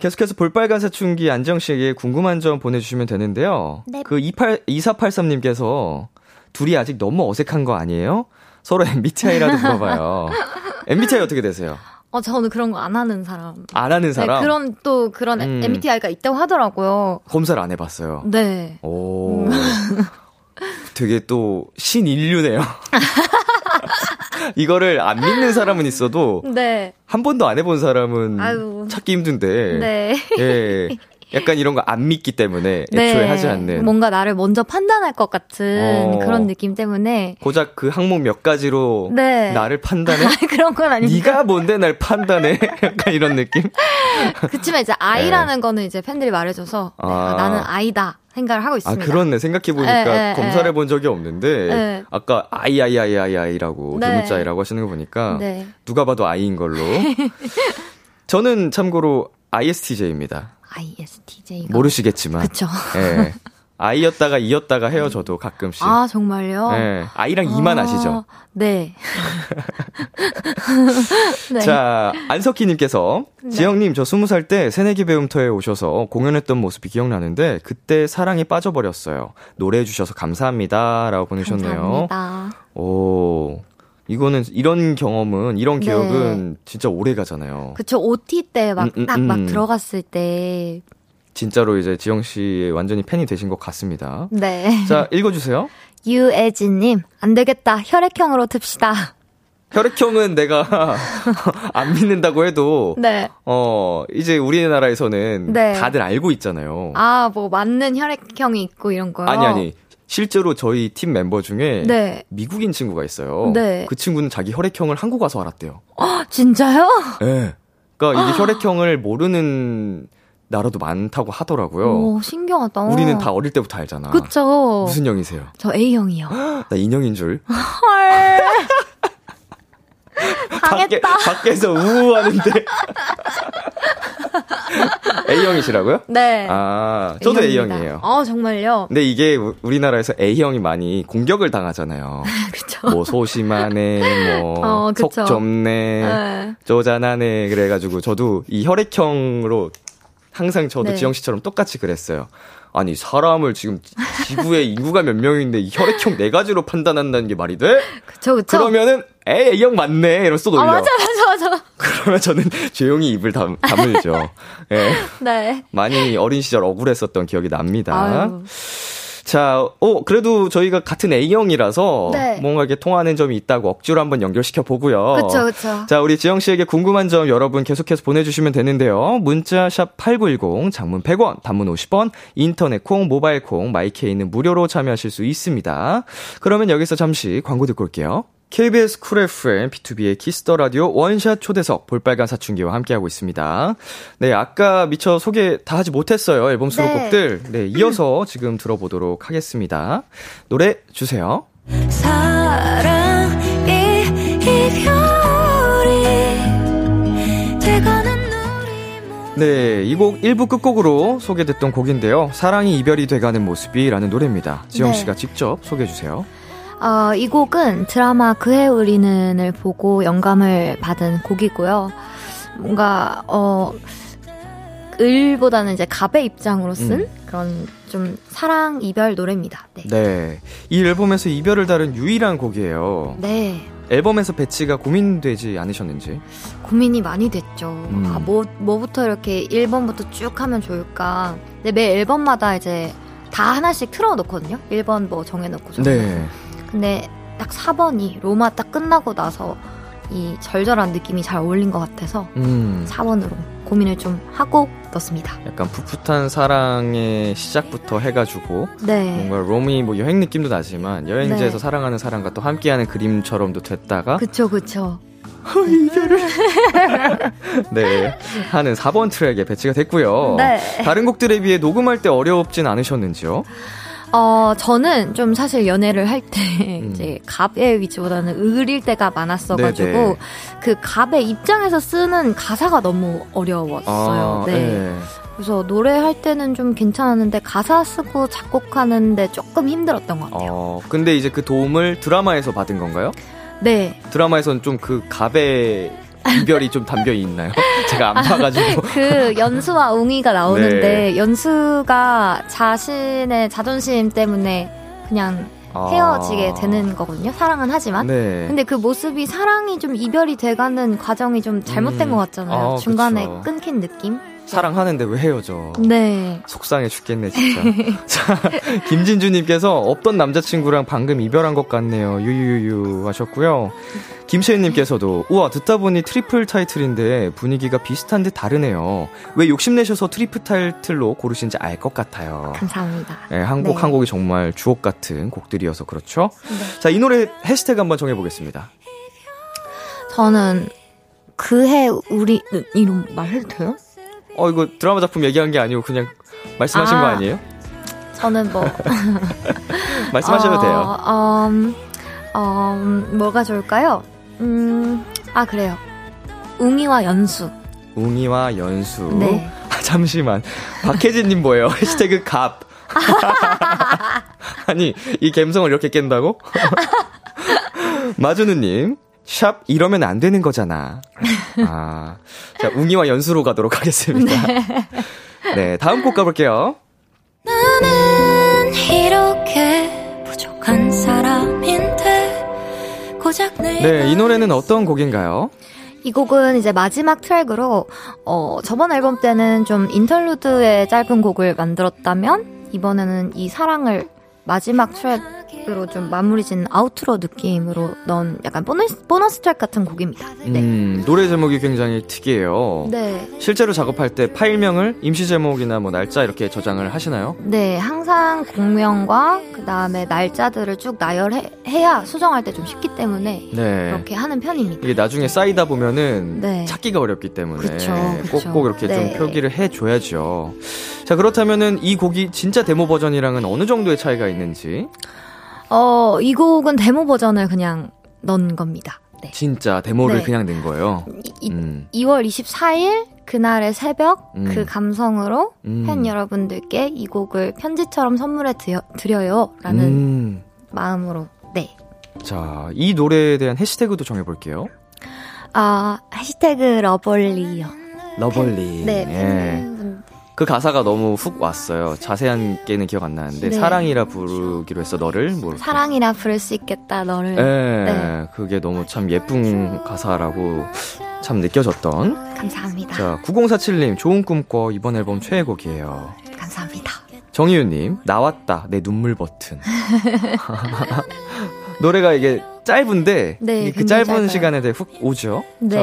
계속해서 볼빨간사춘기 안지영씨에게 궁금한 점 보내주시면 되는데요. 네. 그 2483님께서 둘이 아직 너무 어색한 거 아니에요? 서로 MBTI라도 물어봐요. MBTI 어떻게 되세요? 저는 그런 거 안 하는 사람. 안 하는 사람? 네, 그런 MBTI가 있다고 하더라고요. 검사를 안 해봤어요. 네. 오. 되게 또, 신인류네요. 이거를 안 믿는 사람은 있어도. 네. 한 번도 안 해본 사람은. 아유. 찾기 힘든데. 네. 예. 약간 이런 거 안 믿기 때문에 애초에 네. 하지 않는. 뭔가 나를 먼저 판단할 것 같은 그런 느낌 때문에. 고작 그 항목 몇 가지로 네. 나를 판단해? 그런 건 아니고. 네가 뭔데 날 판단해? 약간 이런 느낌? 그치만 이제 아이라는 네. 거는 이제 팬들이 말해줘서 아. 나는 아이다. 생각을 하고 있습니다. 아, 그렇네. 생각해보니까 검사를 해본 적이 없는데 에. 아까 아이라고 네. 대문자이라고 하시는 거 보니까 네. 누가 봐도 아이인 걸로. 저는 참고로 ISTJ입니다. ISTJ가 모르시겠지만 그쵸. 예. I였다가 E였다가 헤어져도 가끔씩. 아 정말요? 예. I랑 E만 아시죠? 네. 네. 자 안석희님께서 네. 지영님 저 20살 때 새내기 배움터에 오셔서 공연했던 모습이 기억나는데 그때 사랑에 빠져버렸어요. 노래해 주셔서 감사합니다라고 보내셨네요. 감사합니다. 오. 이거는 이런 경험은 이런 기억은 네. 진짜 오래 가잖아요. 그쵸. OT 때 막 딱 막 들어갔을 때 진짜로 이제 지영 씨의 완전히 팬이 되신 것 같습니다. 네. 자, 읽어 주세요. 유애진님 안 되겠다. 혈액형으로 듭시다. 혈액형은 내가 안 믿는다고 해도 네. 이제 우리나라에서는 네. 다들 알고 있잖아요. 아, 뭐 맞는 혈액형이 있고 이런 거요? 아니. 실제로 저희 팀 멤버 중에 네. 미국인 친구가 있어요. 네. 그 친구는 자기 혈액형을 한국 와서 알았대요. 아, 진짜요? 네. 그러니까 이게 혈액형을 모르는 나라도 많다고 하더라고요. 오, 신기하다. 우리는 다 어릴 때부터 알잖아. 그쵸. 무슨 형이세요? 저 A형이요. 나 인형인 줄. 헐. 당했다. 밖에서 우우하는데. A형이시라고요? 네. 아, 저도 A형입니다. A형이에요. 아, 정말요? 근데 이게 우리나라에서 A형이 많이 공격을 당하잖아요. 그쵸. 뭐, 소심하네, 뭐, 속 접네, 네. 쪼잔하네, 그래가지고 저도 이 혈액형으로 항상 저도 네. 지영씨처럼 똑같이 그랬어요. 아니, 사람을 지금 지구에 인구가 몇 명인데 이 혈액형 네 가지로 판단한다는 게 말이 돼? 그쵸. 그러면은, 에이, A형 맞네. 이러면서 또 놀려. 아, 맞아. 그러면 저는 조용히 입을 다물죠. 네. 네. 많이 어린 시절 억울했었던 기억이 납니다. 아유. 자, 그래도 저희가 같은 A형이라서 네. 뭔가 이렇게 통하는 점이 있다고 억지로 한번 연결시켜 보고요. 그쵸. 자, 우리 지영 씨에게 궁금한 점 여러분 계속해서 보내주시면 되는데요. 문자 샵 8910, 장문 100원, 단문 50원, 인터넷 콩, 모바일 콩, 마이케이는 무료로 참여하실 수 있습니다. 그러면 여기서 잠시 광고 듣고 올게요. KBS 쿨 FM, B2B의 키스 더 라디오 원샷 초대석 볼빨간 사춘기와 함께하고 있습니다. 네, 아까 미처 소개 다 하지 못했어요. 앨범 수록곡들. 네, 이어서 지금 들어보도록 하겠습니다. 노래 주세요. 사랑이 이별이 되가는 네, 이 곡 1부 끝곡으로 소개됐던 곡인데요. 사랑이 이별이 돼가는 모습이라는 노래입니다. 지영 씨가 네. 직접 소개해 주세요. 이 곡은 드라마 그해 우리는을 보고 영감을 받은 곡이고요. 뭔가 을보다는 이제 갑의 입장으로 쓴 그런 좀 사랑 이별 노래입니다. 네. 네, 이 앨범에서 이별을 다룬 유일한 곡이에요. 네. 앨범에서 배치가 고민되지 않으셨는지? 고민이 많이 됐죠. 아, 뭐부터 이렇게 1번부터 쭉 하면 좋을까. 근데 매 앨범마다 이제 다 하나씩 틀어놓거든요. 1번 뭐 정해놓고. 네. 근데 딱 4번이 로마 딱 끝나고 나서 이 절절한 느낌이 잘 어울린 것 같아서 4번으로 고민을 좀 하고 넣습니다. 약간 풋풋한 사랑의 시작부터 해가지고 네. 뭔가 롬이 뭐 여행 느낌도 나지만 여행지에서 네. 사랑하는 사람과 또 함께하는 그림처럼도 됐다가 그쵸. 이별을 네 하는 4번 트랙에 배치가 됐고요. 네. 다른 곡들에 비해 녹음할 때 어렵진 않으셨는지요? 저는 좀 사실 연애를 할 때 이제 갑의 위치보다는 을일 때가 많았어가지고 네네. 그 갑의 입장에서 쓰는 가사가 너무 어려웠어요. 네. 네. 그래서 노래할 때는 좀 괜찮았는데 가사 쓰고 작곡하는데 조금 힘들었던 것 같아요. 근데 이제 그 도움을 드라마에서 받은 건가요? 네. 드라마에서는 좀 그 갑의 이별이 좀 담겨이 있나요? 제가 안 봐가지고. 그 연수와 웅이가 나오는데 네. 연수가 자신의 자존심 때문에 그냥 헤어지게 되는 거거든요. 사랑은 하지만. 네. 근데 그 모습이 사랑이 좀 이별이 돼가는 과정이 좀 잘못된 것 같잖아요. 중간에 그쵸. 끊긴 느낌. 사랑하는데 왜 헤어져? 네. 속상해 죽겠네 진짜. 자, 김진주님께서 없던 남자친구랑 방금 이별한 것 같네요. 유유유 하셨고요. 김채은님께서도 우와 듣다 보니 트리플 타이틀인데 분위기가 비슷한 듯 다르네요. 왜 욕심내셔서 트리플 타이틀로 고르신지 알 것 같아요. 감사합니다. 네, 한 곡 한 곡이 정말 주옥 같은 곡들이어서 그렇죠. 네. 자, 이 노래 해시태그 한번 정해보겠습니다. 저는 그해 우리 이런 말 해도 돼요? 이거 드라마 작품 얘기한 게 아니고 그냥 말씀하신 거 아니에요? 저는 뭐 말씀하셔도 돼요. 뭐가 좋을까요? 그래요. 웅이와 연수. 네. 잠시만. 박혜진님 뭐예요? 해시태그 갑. 아니 이 감성을 이렇게 깬다고? 마준우님. 샵 이러면 안 되는 거잖아. 자, 웅이와 연수로 가도록 하겠습니다. 네. 네, 다음 곡 가볼게요. 나는 이렇게 부족한 사람인데 고작 네, 이 노래는 어떤 곡인가요? 이 곡은 이제 마지막 트랙으로 저번 앨범 때는 좀 인터루드의 짧은 곡을 만들었다면 이번에는 이 사랑을 마지막 트랙으로 좀 마무리 짓는 아우트로 느낌으로 넣은 약간 보너스 트랙 같은 곡입니다. 네. 노래 제목이 굉장히 특이해요. 네. 실제로 작업할 때 파일명을 임시 제목이나 뭐 날짜 이렇게 저장을 하시나요? 네, 항상 곡명과 그 다음에 날짜들을 쭉 나열해야 수정할 때 좀 쉽기 때문에 네. 그렇게 하는 편입니다. 이게 나중에 쌓이다 보면은 네. 찾기가 어렵기 때문에 그쵸, 그쵸. 꼭꼭 이렇게 네. 좀 표기를 해줘야죠. 자, 그렇다면은 이 곡이 진짜 데모 버전이랑은 어느 정도의 차이가 있는지? 이 곡은 데모 버전을 그냥 넣은 겁니다. 네. 진짜 데모를 네. 그냥 넣은 거예요? 2월 24일 그날의 새벽 그 감성으로 팬 여러분들께 이 곡을 편지처럼 선물해 드려요 라는 마음으로 네. 자, 이 노래에 대한 해시태그도 정해볼게요. 해시태그 러벌리요. 러벌리. 네. 네. 그 가사가 너무 훅 왔어요. 자세한 게는 기억 안 나는데 네. 사랑이라 부르기로 했어 너를 뭐 사랑이라 부를 수 있겠다 너를 네. 네. 그게 너무 참 예쁜 가사라고 참 느껴졌던 감사합니다. 자, 9047님 좋은 꿈꿔 이번 앨범 최애곡이에요. 감사합니다. 정희윤님 나왔다 내 눈물 버튼 노래가 이게 짧은데 네, 그 짧은 짧아요. 시간에 대해 훅 오죠. 네.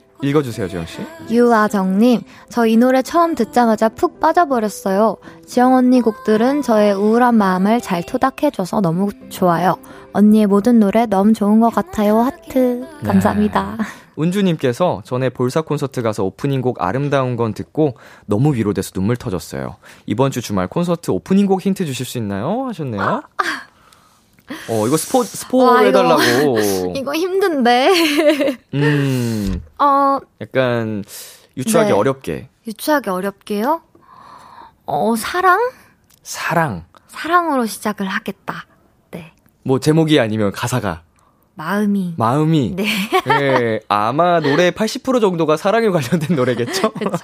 자, 읽어주세요, 지영씨. 유아정님, 저 이 노래 처음 듣자마자 푹 빠져버렸어요. 지영 언니 곡들은 저의 우울한 마음을 잘 토닥해줘서 너무 좋아요. 언니의 모든 노래 너무 좋은 것 같아요. 하트. 감사합니다. 네. 은주님께서 전에 볼사 콘서트 가서 오프닝 곡 아름다운 건 듣고 너무 위로돼서 눈물 터졌어요. 이번 주 주말 콘서트 오프닝 곡 힌트 주실 수 있나요? 하셨네요. 이거 스포 해달라고. 이거 힘든데. 약간, 유추하기 네. 어렵게. 유추하기 어렵게요? 사랑? 사랑으로 시작을 하겠다. 네. 뭐, 제목이 아니면 가사가. 마음이. 네. 네. 아마 노래의 80% 정도가 사랑에 관련된 노래겠죠? 그쵸.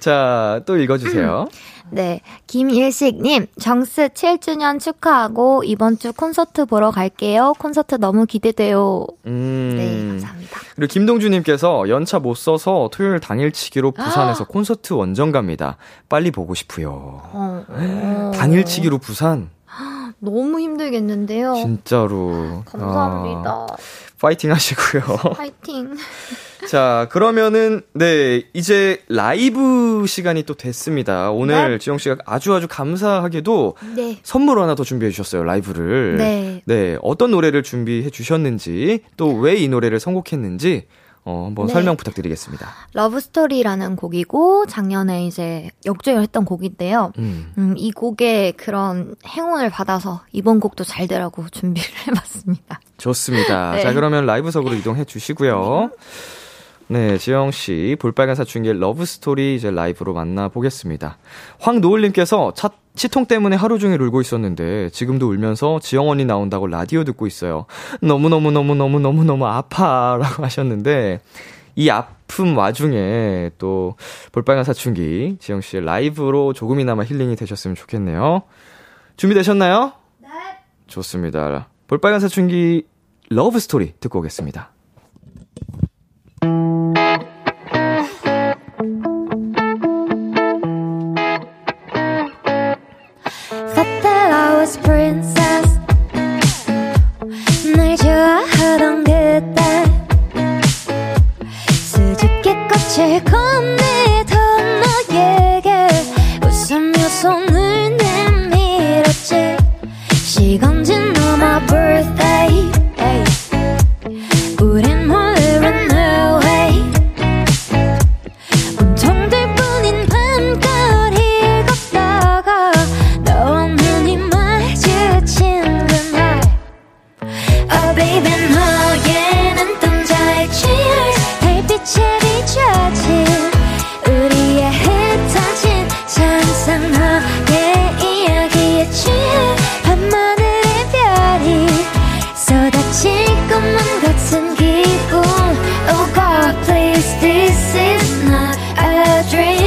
자, 또 읽어주세요. 네, 김일식님 정스 7주년 축하하고 이번 주 콘서트 보러 갈게요. 콘서트 너무 기대돼요. 네, 감사합니다. 그리고 김동주님께서 연차 못 써서 토요일 당일치기로 부산에서 콘서트 원정 갑니다. 빨리 보고 싶어요. 당일치기로 부산? 너무 힘들겠는데요. 진짜로. 감사합니다. 파이팅 하시고요. 파이팅. 자, 그러면은 네 이제 라이브 시간이 또 됐습니다. 오늘 네. 지영 씨가 아주 감사하게도 네. 선물 하나 더 준비해 주셨어요. 라이브를. 네. 네, 어떤 노래를 준비해 주셨는지 또 왜 이 노래를 선곡했는지 한번 네. 설명 부탁드리겠습니다. 러브 스토리라는 곡이고 작년에 이제 역주행했던 곡인데요. 이 곡에 그런 행운을 받아서 이번 곡도 잘 되라고 준비를 해봤습니다. 좋습니다. 네. 자, 그러면 라이브석으로 이동해 주시고요. 네, 지영 씨 볼빨간 사춘기 러브 스토리 이제 라이브로 만나 보겠습니다. 황노을님께서 치통 때문에 하루 종일 울고 있었는데 지금도 울면서 지영 언니 나온다고 라디오 듣고 있어요. 너무 아파라고 하셨는데 이 아픔 와중에 또 볼빨간 사춘기 지영 씨의 라이브로 조금이나마 힐링이 되셨으면 좋겠네요. 준비되셨나요? 네. 좋습니다. 볼빨간 사춘기 러브 스토리 듣고 오겠습니다. Princess 날 좋아하던 그때 수줍게 꽃을 건네던 너에게 웃으며 손을 내밀었지 시간 지나 my birthday 우린 몰라 no way 온종일 뿐인 밤거리를 걷다가 너와 눈이 Oh baby 너에는 던져의 cheers 달빛에 비춰진 우리의 흩어진 찬상 너의 이야기에 취해 밤하늘의 별이 쏟아질 것만 같은 기분 Oh God please this is not a dream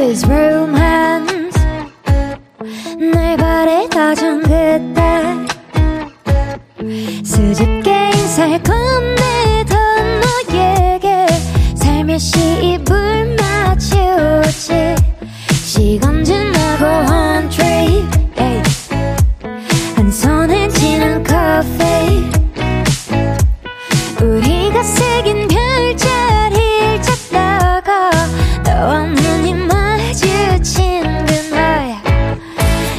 His romance 날 바래다준 그때 수줍게 인사를 건네던 너에게 살며시 입을 맞추었지 시간 지나고 one trip yeah. 한 손에 지난 커피 우리가 새긴 별자리를 찾다가 너와 눈이 마주친 그날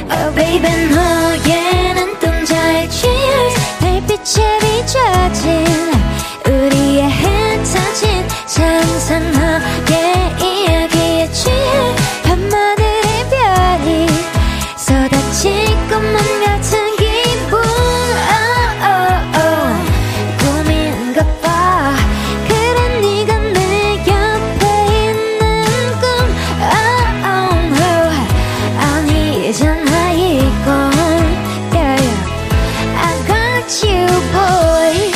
Oh baby 너에는 동자의 cheers 달빛에 비춰진 우리의 흩어진 찬상 너의 이야기에 취해 밤하늘의 별이 쏟아질 것만 같은 기분 Oh oh oh 꿈인가 봐 그래 네가 내 옆에 있는 꿈 Oh oh no 아니잖아 이건 yeah, yeah. I got you boy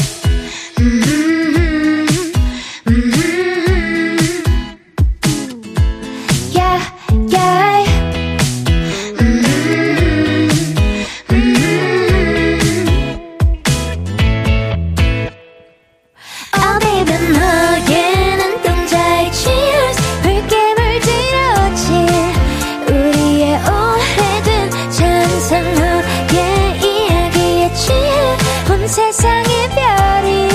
Yeah yeah Oh baby 너에는 동자의 cheers 불길을 들었지 우리의 오래된 찬상 너의 이야기에 취해 온 세상의 별이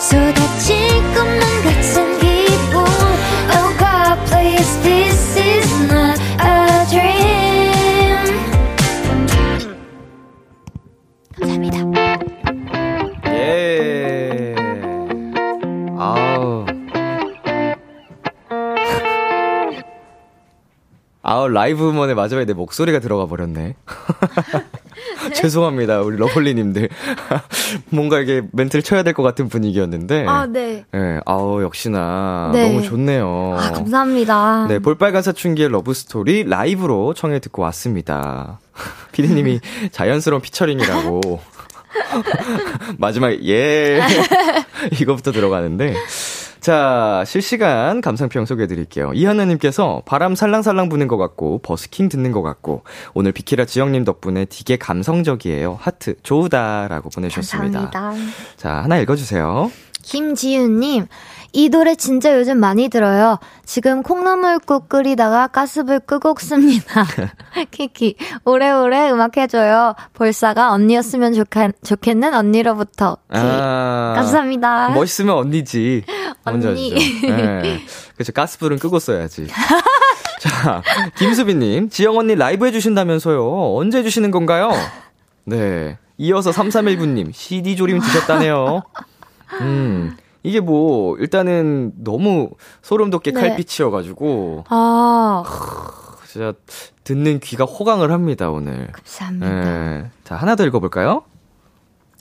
쏟아질 것만 같은 기분 Oh God please this is not a dream 감사합니다. 예. 아우. 아우, 라이브만에 마지막에 내 목소리가 들어가 버렸네. 죄송합니다, 우리 러블리님들. 뭔가 이게 멘트를 쳐야 될 것 같은 분위기였는데. 아, 네. 예, 아우, 역시나. 네. 너무 좋네요. 아, 감사합니다. 네, 볼빨간 사춘기의 러브스토리 라이브로 청해 듣고 왔습니다. 피디님이 자연스러운 피처링이라고. 마지막에, 예. 이거부터 들어가는데. 자, 실시간 감상평 소개해드릴게요. 이하나님께서 바람 살랑살랑 부는 것 같고 버스킹 듣는 것 같고 오늘 비키라 지영님 덕분에 되게 감성적이에요. 하트 좋으다라고 보내주셨습니다. 감사합니다. 자, 하나 읽어주세요. 김지윤님, 이 노래 진짜 요즘 많이 들어요. 지금 콩나물국 끓이다가 가스불 끄고 씁니다. 키키, 오래오래 음악해줘요. 볼사가 언니였으면 좋겠는 언니로부터. 아, 감사합니다. 멋있으면 언니지. 먼저 언니. 네. 그렇죠. 가스불은 끄고 써야지. 자, 김수빈님, 지영 언니 라이브 해주신다면서요. 언제 해주시는 건가요? 네. 이어서 3319님, CD 조림 드셨다네요. 이게 뭐, 일단은 너무 소름 돋게 네. 칼빛이어가지고. 아. 진짜 듣는 귀가 호강을 합니다, 오늘. 감사합니다. 네. 자, 하나 더 읽어볼까요?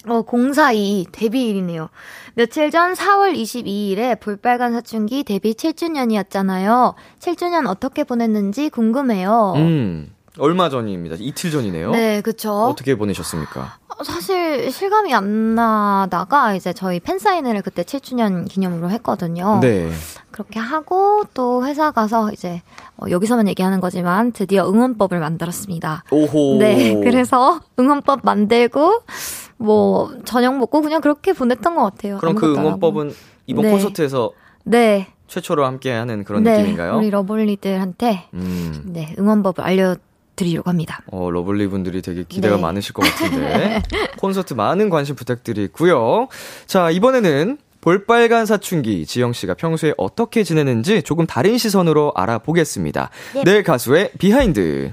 042 데뷔일이네요. 며칠 전 4월 22일에 볼빨간사춘기 데뷔 7주년이었잖아요. 7주년 어떻게 보냈는지 궁금해요. 얼마 전입니다. 이틀 전이네요. 네, 그쵸. 어떻게 보내셨습니까? 사실 실감이 안 나다가 이제 저희 팬사인회를 그때 7주년 기념으로 했거든요. 네. 그렇게 하고 또 회사 가서 이제 여기서만 얘기하는 거지만 드디어 응원법을 만들었습니다. 오호. 네, 그래서 응원법 만들고 뭐 저녁 먹고 그냥 그렇게 보냈던 것 같아요. 그럼 그 응원법은 이번 네. 콘서트에서 네. 최초로 함께하는 그런 네. 느낌인가요? 우리 러블리들한테 네, 응원법을 알려드리려고 합니다. 러블리 분들이 되게 기대가 네. 많으실 것 같은데 콘서트 많은 관심 부탁드리고요. 자, 이번에는 볼빨간사춘기 지영씨가 평소에 어떻게 지내는지 조금 다른 시선으로 알아보겠습니다. 네. 내 가수의 비하인드.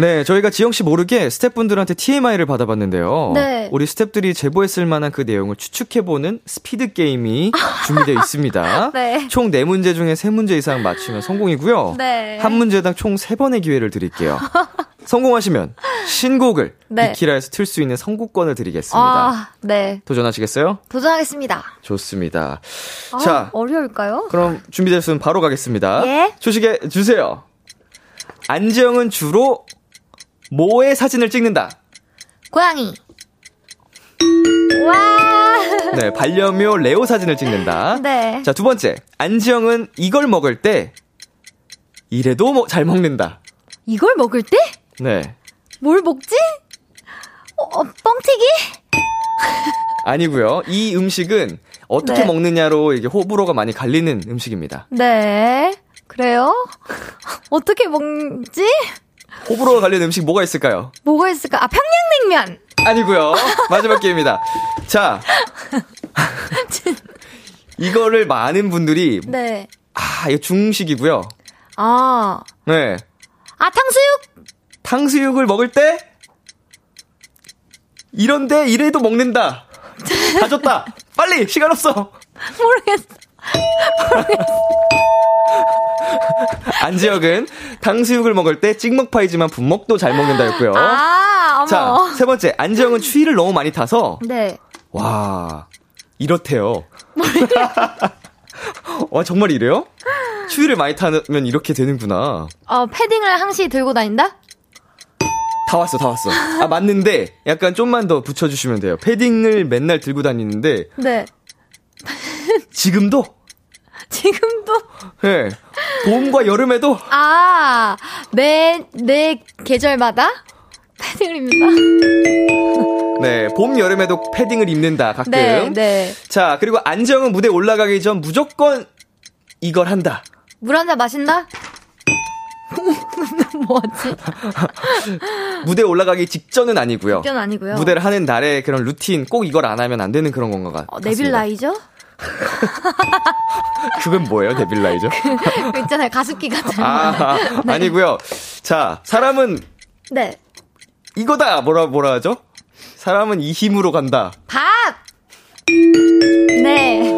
네, 저희가 지영씨 모르게 스태프분들한테 TMI를 받아봤는데요. 네. 우리 스태프들이 제보했을 만한 그 내용을 추측해보는 스피드 게임이 준비되어 있습니다. 네. 총 4문제 중에 3문제 이상 맞추면 성공이고요. 네. 한 문제당 총 3번의 기회를 드릴게요. 성공하시면 신곡을 네. 비키라에서 틀 수 있는 선곡권을 드리겠습니다. 아, 네. 도전하시겠어요? 도전하겠습니다. 좋습니다. 아, 자, 어려울까요? 그럼 준비됐으면 바로 가겠습니다. 예. 초식에 주세요. 안지영은 주로 뭐의 사진을 찍는다? 고양이. 와. 네, 반려묘 레오 사진을 찍는다. 네. 자, 두 번째. 안지영은 이걸 먹을 때 이래도 잘 먹는다. 이걸 먹을 때? 네. 뭘 먹지? 뻥튀기? 아니고요. 이 음식은 어떻게 네. 먹느냐로 이게 호불호가 많이 갈리는 음식입니다. 네. 그래요? 어떻게 먹지? 호불호가 갈리는 음식 뭐가 있을까요? 뭐가 있을까? 아, 평양냉면! 아니고요. 마지막 기회입니다. 자. 이거를 많은 분들이. 네. 아, 이거 중식이고요. 아. 네. 아, 탕수육! 탕수육을 먹을 때? 이런데 이래도 먹는다. 다 줬다. 빨리! 시간 없어! 모르겠어. 안지혁은 탕수육을 먹을 때 찍먹파이지만 분먹도 잘 먹는다였고요. 아, 자, 세 번째. 안지혁은 추위를 너무 많이 타서. 네. 와, 이렇대요. 와, 정말 이래요? 추위를 많이 타면 이렇게 되는구나. 패딩을 항시 들고 다닌다? 다 왔어. 아, 맞는데 약간 좀만 더 붙여주시면 돼요. 패딩을 맨날 들고 다니는데. 네. 지금도? 네. 봄과 여름에도? 아, 매 계절마다? 패딩을 입는다? 네, 봄, 여름에도 패딩을 입는다, 가끔. 네. 자, 그리고 안지영은 무대에 올라가기 전 무조건 이걸 한다. 물 한 잔 마신다? 뭐지? 무대에 올라가기 직전은 아니고요. 무대를 하는 날에 그런 루틴, 꼭 이걸 안 하면 안 되는 그런 건가 같습니다. 네빌라이저? 그건 뭐예요, 데빌라이저? 그 있잖아요, 가습기 같은. 아, 네. 아니고요. 자, 사람은 네 이거다 뭐라 하죠? 사람은 이 힘으로 간다. 밥. 네.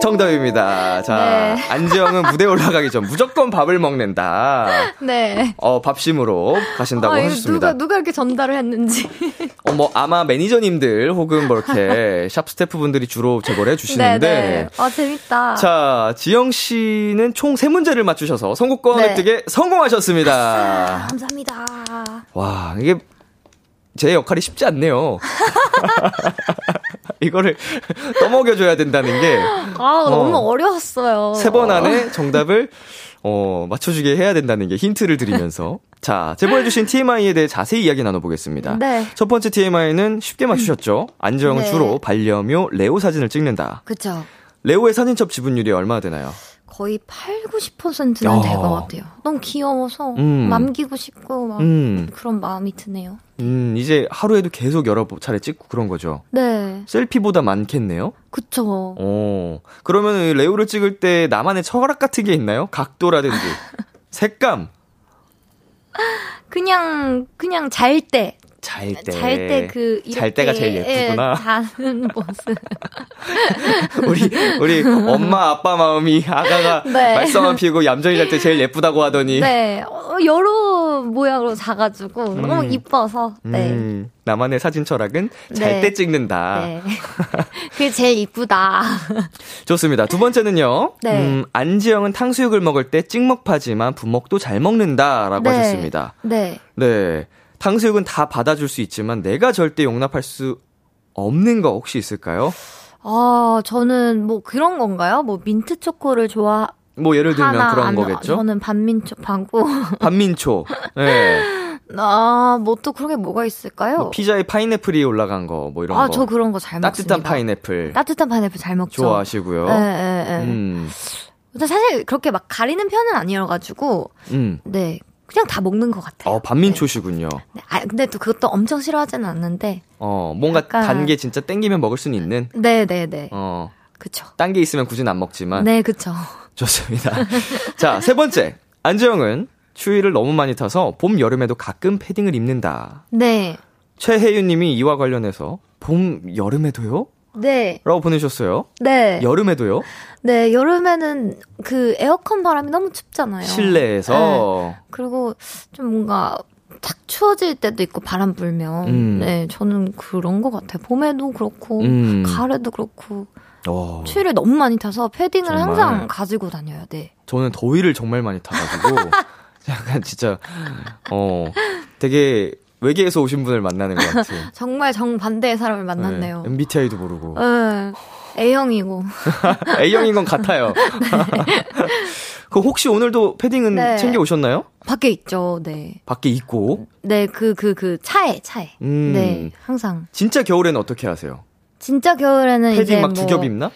정답입니다. 자, 네. 안지영은 무대에 올라가기 전 무조건 밥을 먹는다. 네. 밥심으로 가신다고 하셨습니다. 누가 이렇게 전달을 했는지. 뭐 아마 매니저님들 혹은 뭐 이렇게 샵 스태프분들이 주로 제보를 해주시는데. 네. 재밌다. 자, 지영 씨는 총 3문제를 맞추셔서 선곡권 획득에 네. 성공하셨습니다. 아싸, 감사합니다. 와, 이게 제 역할이 쉽지 않네요. 이거를 떠먹여줘야 된다는 게. 아, 너무 어려웠어요. 3번 안에 정답을, 맞춰주게 해야 된다는 게 힌트를 드리면서. 자, 제보해주신 TMI에 대해 자세히 이야기 나눠보겠습니다. 네. 첫 번째 TMI는 쉽게 맞추셨죠? 안지영은 네. 주로 반려묘 레오 사진을 찍는다. 그쵸. 레오의 사진첩 지분율이 얼마나 되나요? 거의 80~90%는 될 것 같아요. 너무 귀여워서 남기고 싶고 막 그런 마음이 드네요. 이제 하루에도 계속 여러 차례 찍고 그런 거죠? 네. 셀피보다 많겠네요? 그쵸. 오, 그러면 레오를 찍을 때 나만의 철학 같은 게 있나요? 각도라든지 색감? 그냥 잘 때. 잘 때가 제일 예쁘구나. 자는 모습. 우리 엄마 아빠 마음이 아가가 네. 말썽만 피우고 얌전히 잘 때 제일 예쁘다고 하더니. 네, 여러 모양으로 자가지고 너무 이뻐서. 네. 나만의 사진 철학은 잘 때 네. 찍는다. 네. 그게 제일 이쁘다. 좋습니다. 두 번째는요. 네. 안지영은 탕수육을 먹을 때 찍먹파지만 분먹도 잘 먹는다라고 네. 하셨습니다. 네. 네. 탕수육은 다 받아줄 수 있지만 내가 절대 용납할 수 없는 거 혹시 있을까요? 아, 저는 뭐 그런 건가요? 뭐 민트 초코를 좋아. 뭐 예를 들면 그런 거겠죠? 저는 반민초, 반고. 반민초. 네. 아, 뭐 또 그런 게 뭐가 있을까요? 뭐 피자에 파인애플이 올라간 거, 뭐 이런 거. 아, 저 그런 거 잘 먹습니다. 따뜻한 파인애플 잘 먹죠. 좋아하시고요. 네, 네, 네. 사실 그렇게 막 가리는 편은 아니어가지고. 네. 그냥 다 먹는 것 같아요. 반민초시군요. 네. 아, 근데 또 그것도 엄청 싫어하진 않는데. 뭔가 약간... 단 게 진짜 땡기면 먹을 수는 있는? 네네네. 그쵸. 딴 게 있으면 굳이 안 먹지만. 네, 그쵸. 좋습니다. 자, 세 번째. 안지영은 추위를 너무 많이 타서 봄, 여름에도 가끔 패딩을 입는다. 네. 최혜윤 님이 이와 관련해서 봄, 여름에도요? 네. 라고 보내주셨어요. 네. 여름에도요? 네, 여름에는 그 에어컨 바람이 너무 춥잖아요. 실내에서. 네. 그리고 좀 뭔가 탁 추워질 때도 있고 바람 불면. 네, 저는 그런 것 같아요. 봄에도 그렇고, 가을에도 그렇고. 추위를 너무 많이 타서 패딩을 정말. 항상 가지고 다녀요. 네. 저는 더위를 정말 많이 타가지고. 약간 진짜, 되게. 외계에서 오신 분을 만나는 것 같아요. 정말 정반대의 사람을 만났네요. 네, MBTI도 모르고. 네, A형이고. A형인 건 같아요. 네. 그 혹시 오늘도 패딩은 네. 챙겨 오셨나요? 밖에 있죠. 네. 밖에 있고. 네, 차에. 네, 항상. 진짜 겨울에는 어떻게 하세요? 진짜 겨울에는 패딩 이제 막 두 겹 입나?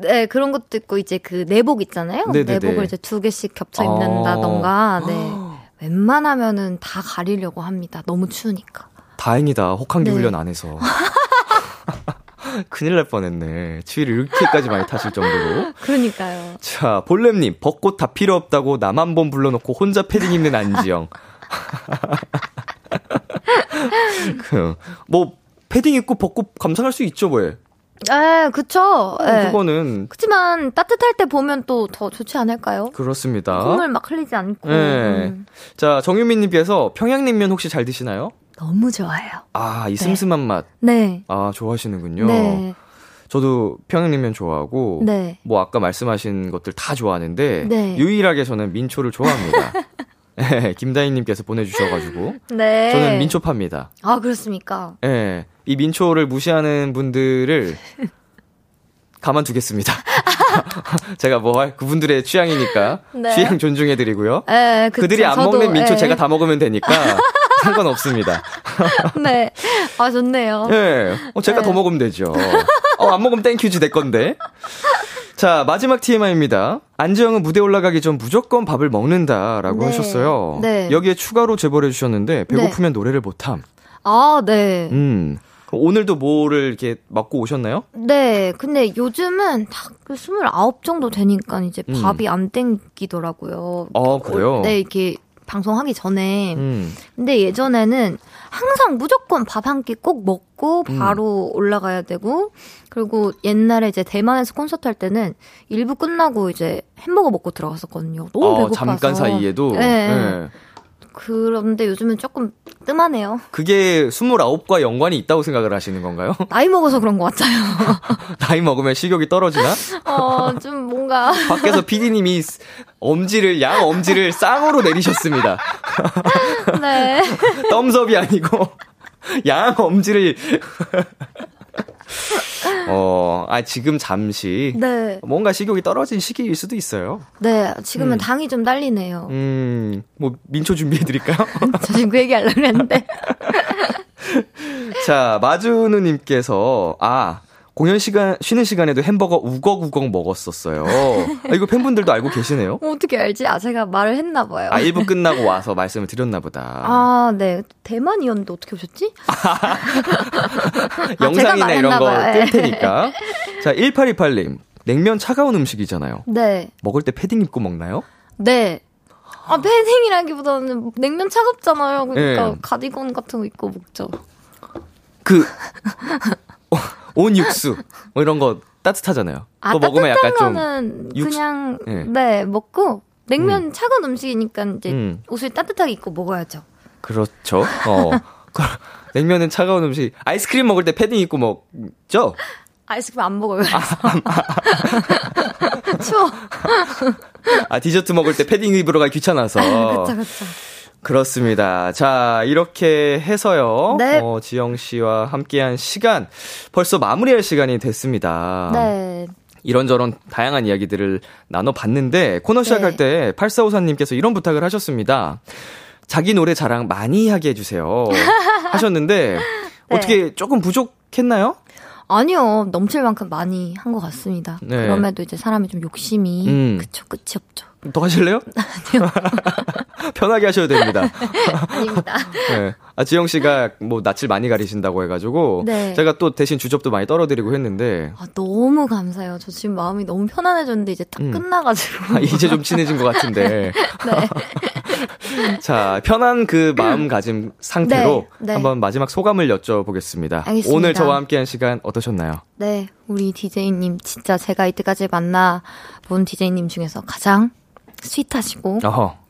네, 그런 것도 있고 이제 그 내복 있잖아요. 네네네. 내복을 이제 2개씩 겹쳐 입는다던가. 네. 웬만하면은 다 가리려고 합니다. 너무 추우니까. 다행이다. 혹한기 네. 훈련 안 해서. 큰일 날 뻔했네. 추위를 이렇게까지 많이 타실 정도로. 그러니까요. 자, 볼렘님. 벚꽃 다 필요 없다고 나만 봄 불러놓고 혼자 패딩 입는 안지영. 뭐 패딩 입고 벚꽃 감상할 수 있죠, 뭐. 예, 그쵸. 예. 그거는. 그치만 따뜻할 때 보면 또 더 좋지 않을까요? 그렇습니다. 콧물 막 흘리지 않고. 예. 자, 정유민님께서 평양냉면 혹시 잘 드시나요? 너무 좋아해요. 아, 이 슴슴한 네. 맛. 네. 아, 좋아하시는군요. 네. 저도 평양냉면 좋아하고. 네. 뭐 아까 말씀하신 것들 다 좋아하는데. 네. 유일하게 저는 민초를 좋아합니다. 예, 김다희님께서 보내주셔가지고. 네. 저는 민초파입니다. 아, 그렇습니까? 예. 이 민초를 무시하는 분들을 가만두겠습니다. 제가 뭐 할 그분들의 취향이니까 네. 취향 존중해드리고요. 네, 그쵸, 그들이 안 먹는 민초 네. 제가 다 먹으면 되니까 상관없습니다. 네, 아 좋네요. 네, 제가 네. 더 먹으면 되죠. 안 먹으면 땡큐지 내 건데. 자, 마지막 TMI입니다. 안지영은 무대 올라가기 전 무조건 밥을 먹는다라고 네. 하셨어요. 네. 여기에 추가로 제보를 해주셨는데 배고프면 네. 노래를 못함. 아, 네. 오늘도 뭐를 이렇게 맞고 오셨나요? 네. 근데 요즘은 딱 29 정도 되니까 이제 밥이 안 땡기더라고요. 아, 그래요? 네. 이렇게 방송하기 전에. 근데 예전에는 항상 무조건 밥 한 끼 꼭 먹고 바로 올라가야 되고 그리고 옛날에 이제 대만에서 콘서트 할 때는 일부 끝나고 이제 햄버거 먹고 들어갔었거든요. 너무 배고파서. 잠깐 사이에도? 네. 네. 그런데 요즘은 조금 뜸하네요. 그게 29과 연관이 있다고 생각을 하시는 건가요? 나이 먹어서 그런 것 같아요. 나이 먹으면 식욕이 떨어지나? 좀 뭔가. 밖에서 PD님이 양 엄지를 쌍으로 내리셨습니다. 네. 덤섭이 아니고, 양 엄지를. 지금 잠시. 네. 뭔가 식욕이 떨어진 시기일 수도 있어요. 네, 지금은 당이 좀 딸리네요. 뭐, 민초 준비해드릴까요? 저 지금 그 얘기 하려고 했는데. 자, 마준우님께서, 공연 시간 쉬는 시간에도 햄버거 우걱우걱 먹었었어요. 아, 이거 팬분들도 알고 계시네요? 어떻게 알지? 아, 제가 말을 했나 봐요. 아, 1부 끝나고 와서 말씀을 드렸나 보다. 아, 네. 대만이었는데 어떻게 오셨지? 영상이나 이런 거 뜰 테니까. 자, 1828님. 냉면 차가운 음식이잖아요. 네. 먹을 때 패딩 입고 먹나요? 네. 아, 패딩이라기보다는 냉면 차갑잖아요. 그러니까 네. 가디건 같은 거 입고 먹죠. 그 온 육수 뭐 이런 거 따뜻하잖아요. 아, 그거 먹으면 약간 좀 그냥 육수, 네. 네, 먹고 냉면 차가운 음식이니까 이제 옷을 따뜻하게 입고 먹어야죠. 그렇죠. 어. 냉면은 차가운 음식. 아이스크림 먹을 때 패딩 입고 먹죠? 아이스크림 안 먹어요. 추워. 아, 디저트 먹을 때 패딩 입으러 가기 귀찮아서. 그렇죠, 그렇죠. 그렇습니다. 자, 이렇게 해서요. 네. 지영 씨와 함께한 시간 벌써 마무리할 시간이 됐습니다. 네. 이런저런 다양한 이야기들을 나눠봤는데 코너 시작할 때 8454님께서 이런 부탁을 하셨습니다. 자기 노래 자랑 많이 하게 해주세요. 하셨는데 어떻게 조금 부족했나요? 아니요. 넘칠 만큼 많이 한 것 같습니다. 네. 그럼에도 이제 사람이 좀 욕심이 그쵸, 끝이 없죠. 더 하실래요? 아니요. 편하게 하셔도 됩니다. 아닙니다. 네. 아, 지영 씨가 뭐 낯을 많이 가리신다고 해가지고 네. 제가 또 대신 주접도 많이 떨어드리고 했는데 아, 너무 감사해요. 저 지금 마음이 너무 편안해졌는데 이제 딱 끝나가지고 아, 이제 좀 친해진 것 같은데 네. 자, 편한 그 마음가짐 상태로 네. 네. 한번 마지막 소감을 여쭤보겠습니다. 알겠습니다. 오늘 저와 함께한 시간 어떠셨나요? 네, 우리 DJ님 진짜 제가 이때까지 만나본 DJ님 중에서 가장 스윗하시고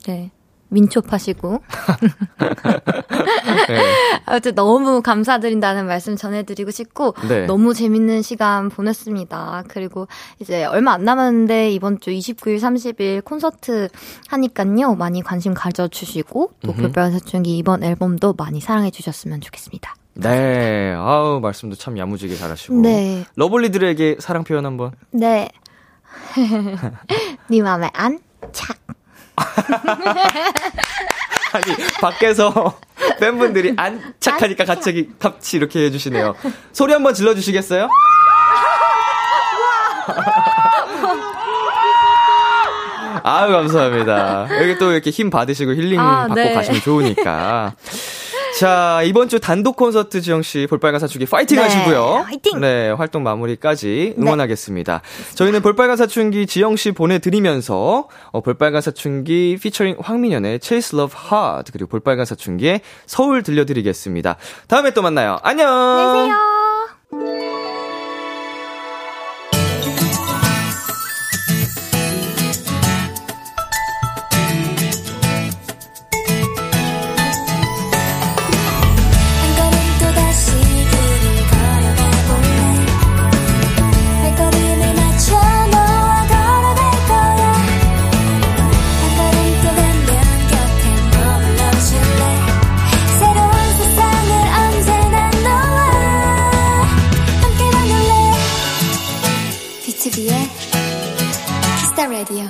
네, 민첩하시고 네. 아무튼 너무 감사드린다는 말씀 전해드리고 싶고 네. 너무 재밌는 시간 보냈습니다. 그리고 이제 얼마 안 남았는데 이번 주 29일, 30일 콘서트 하니까요. 많이 관심 가져주시고 또 볼빨간사춘기 이번 앨범도 많이 사랑해 주셨으면 좋겠습니다. 감사합니다. 네, 아우 말씀도 참 야무지게 잘하시고 네. 러블리들에게 사랑 표현 한번 네, 네 맘에 안 착 아니 밖에서 팬분들이 안 착하니까 같이 이렇게 해주시네요. 소리 한번 질러주시겠어요? 아유 감사합니다. 여기 또 이렇게 힘 받으시고 힐링 받고 네. 가시면 좋으니까. 자, 이번 주 단독 콘서트 지영씨 볼빨간사춘기 파이팅 네, 하시고요. 파이팅! 네, 활동 마무리까지 응원하겠습니다. 네. 저희는 볼빨간사춘기 지영씨 보내드리면서 볼빨간사춘기 피처링 황민연의 Chase Love Hard 그리고 볼빨간사춘기의 서울 들려드리겠습니다. 다음에 또 만나요. 안녕! 안녕히 계세요. B2B의 Kiss the Radio.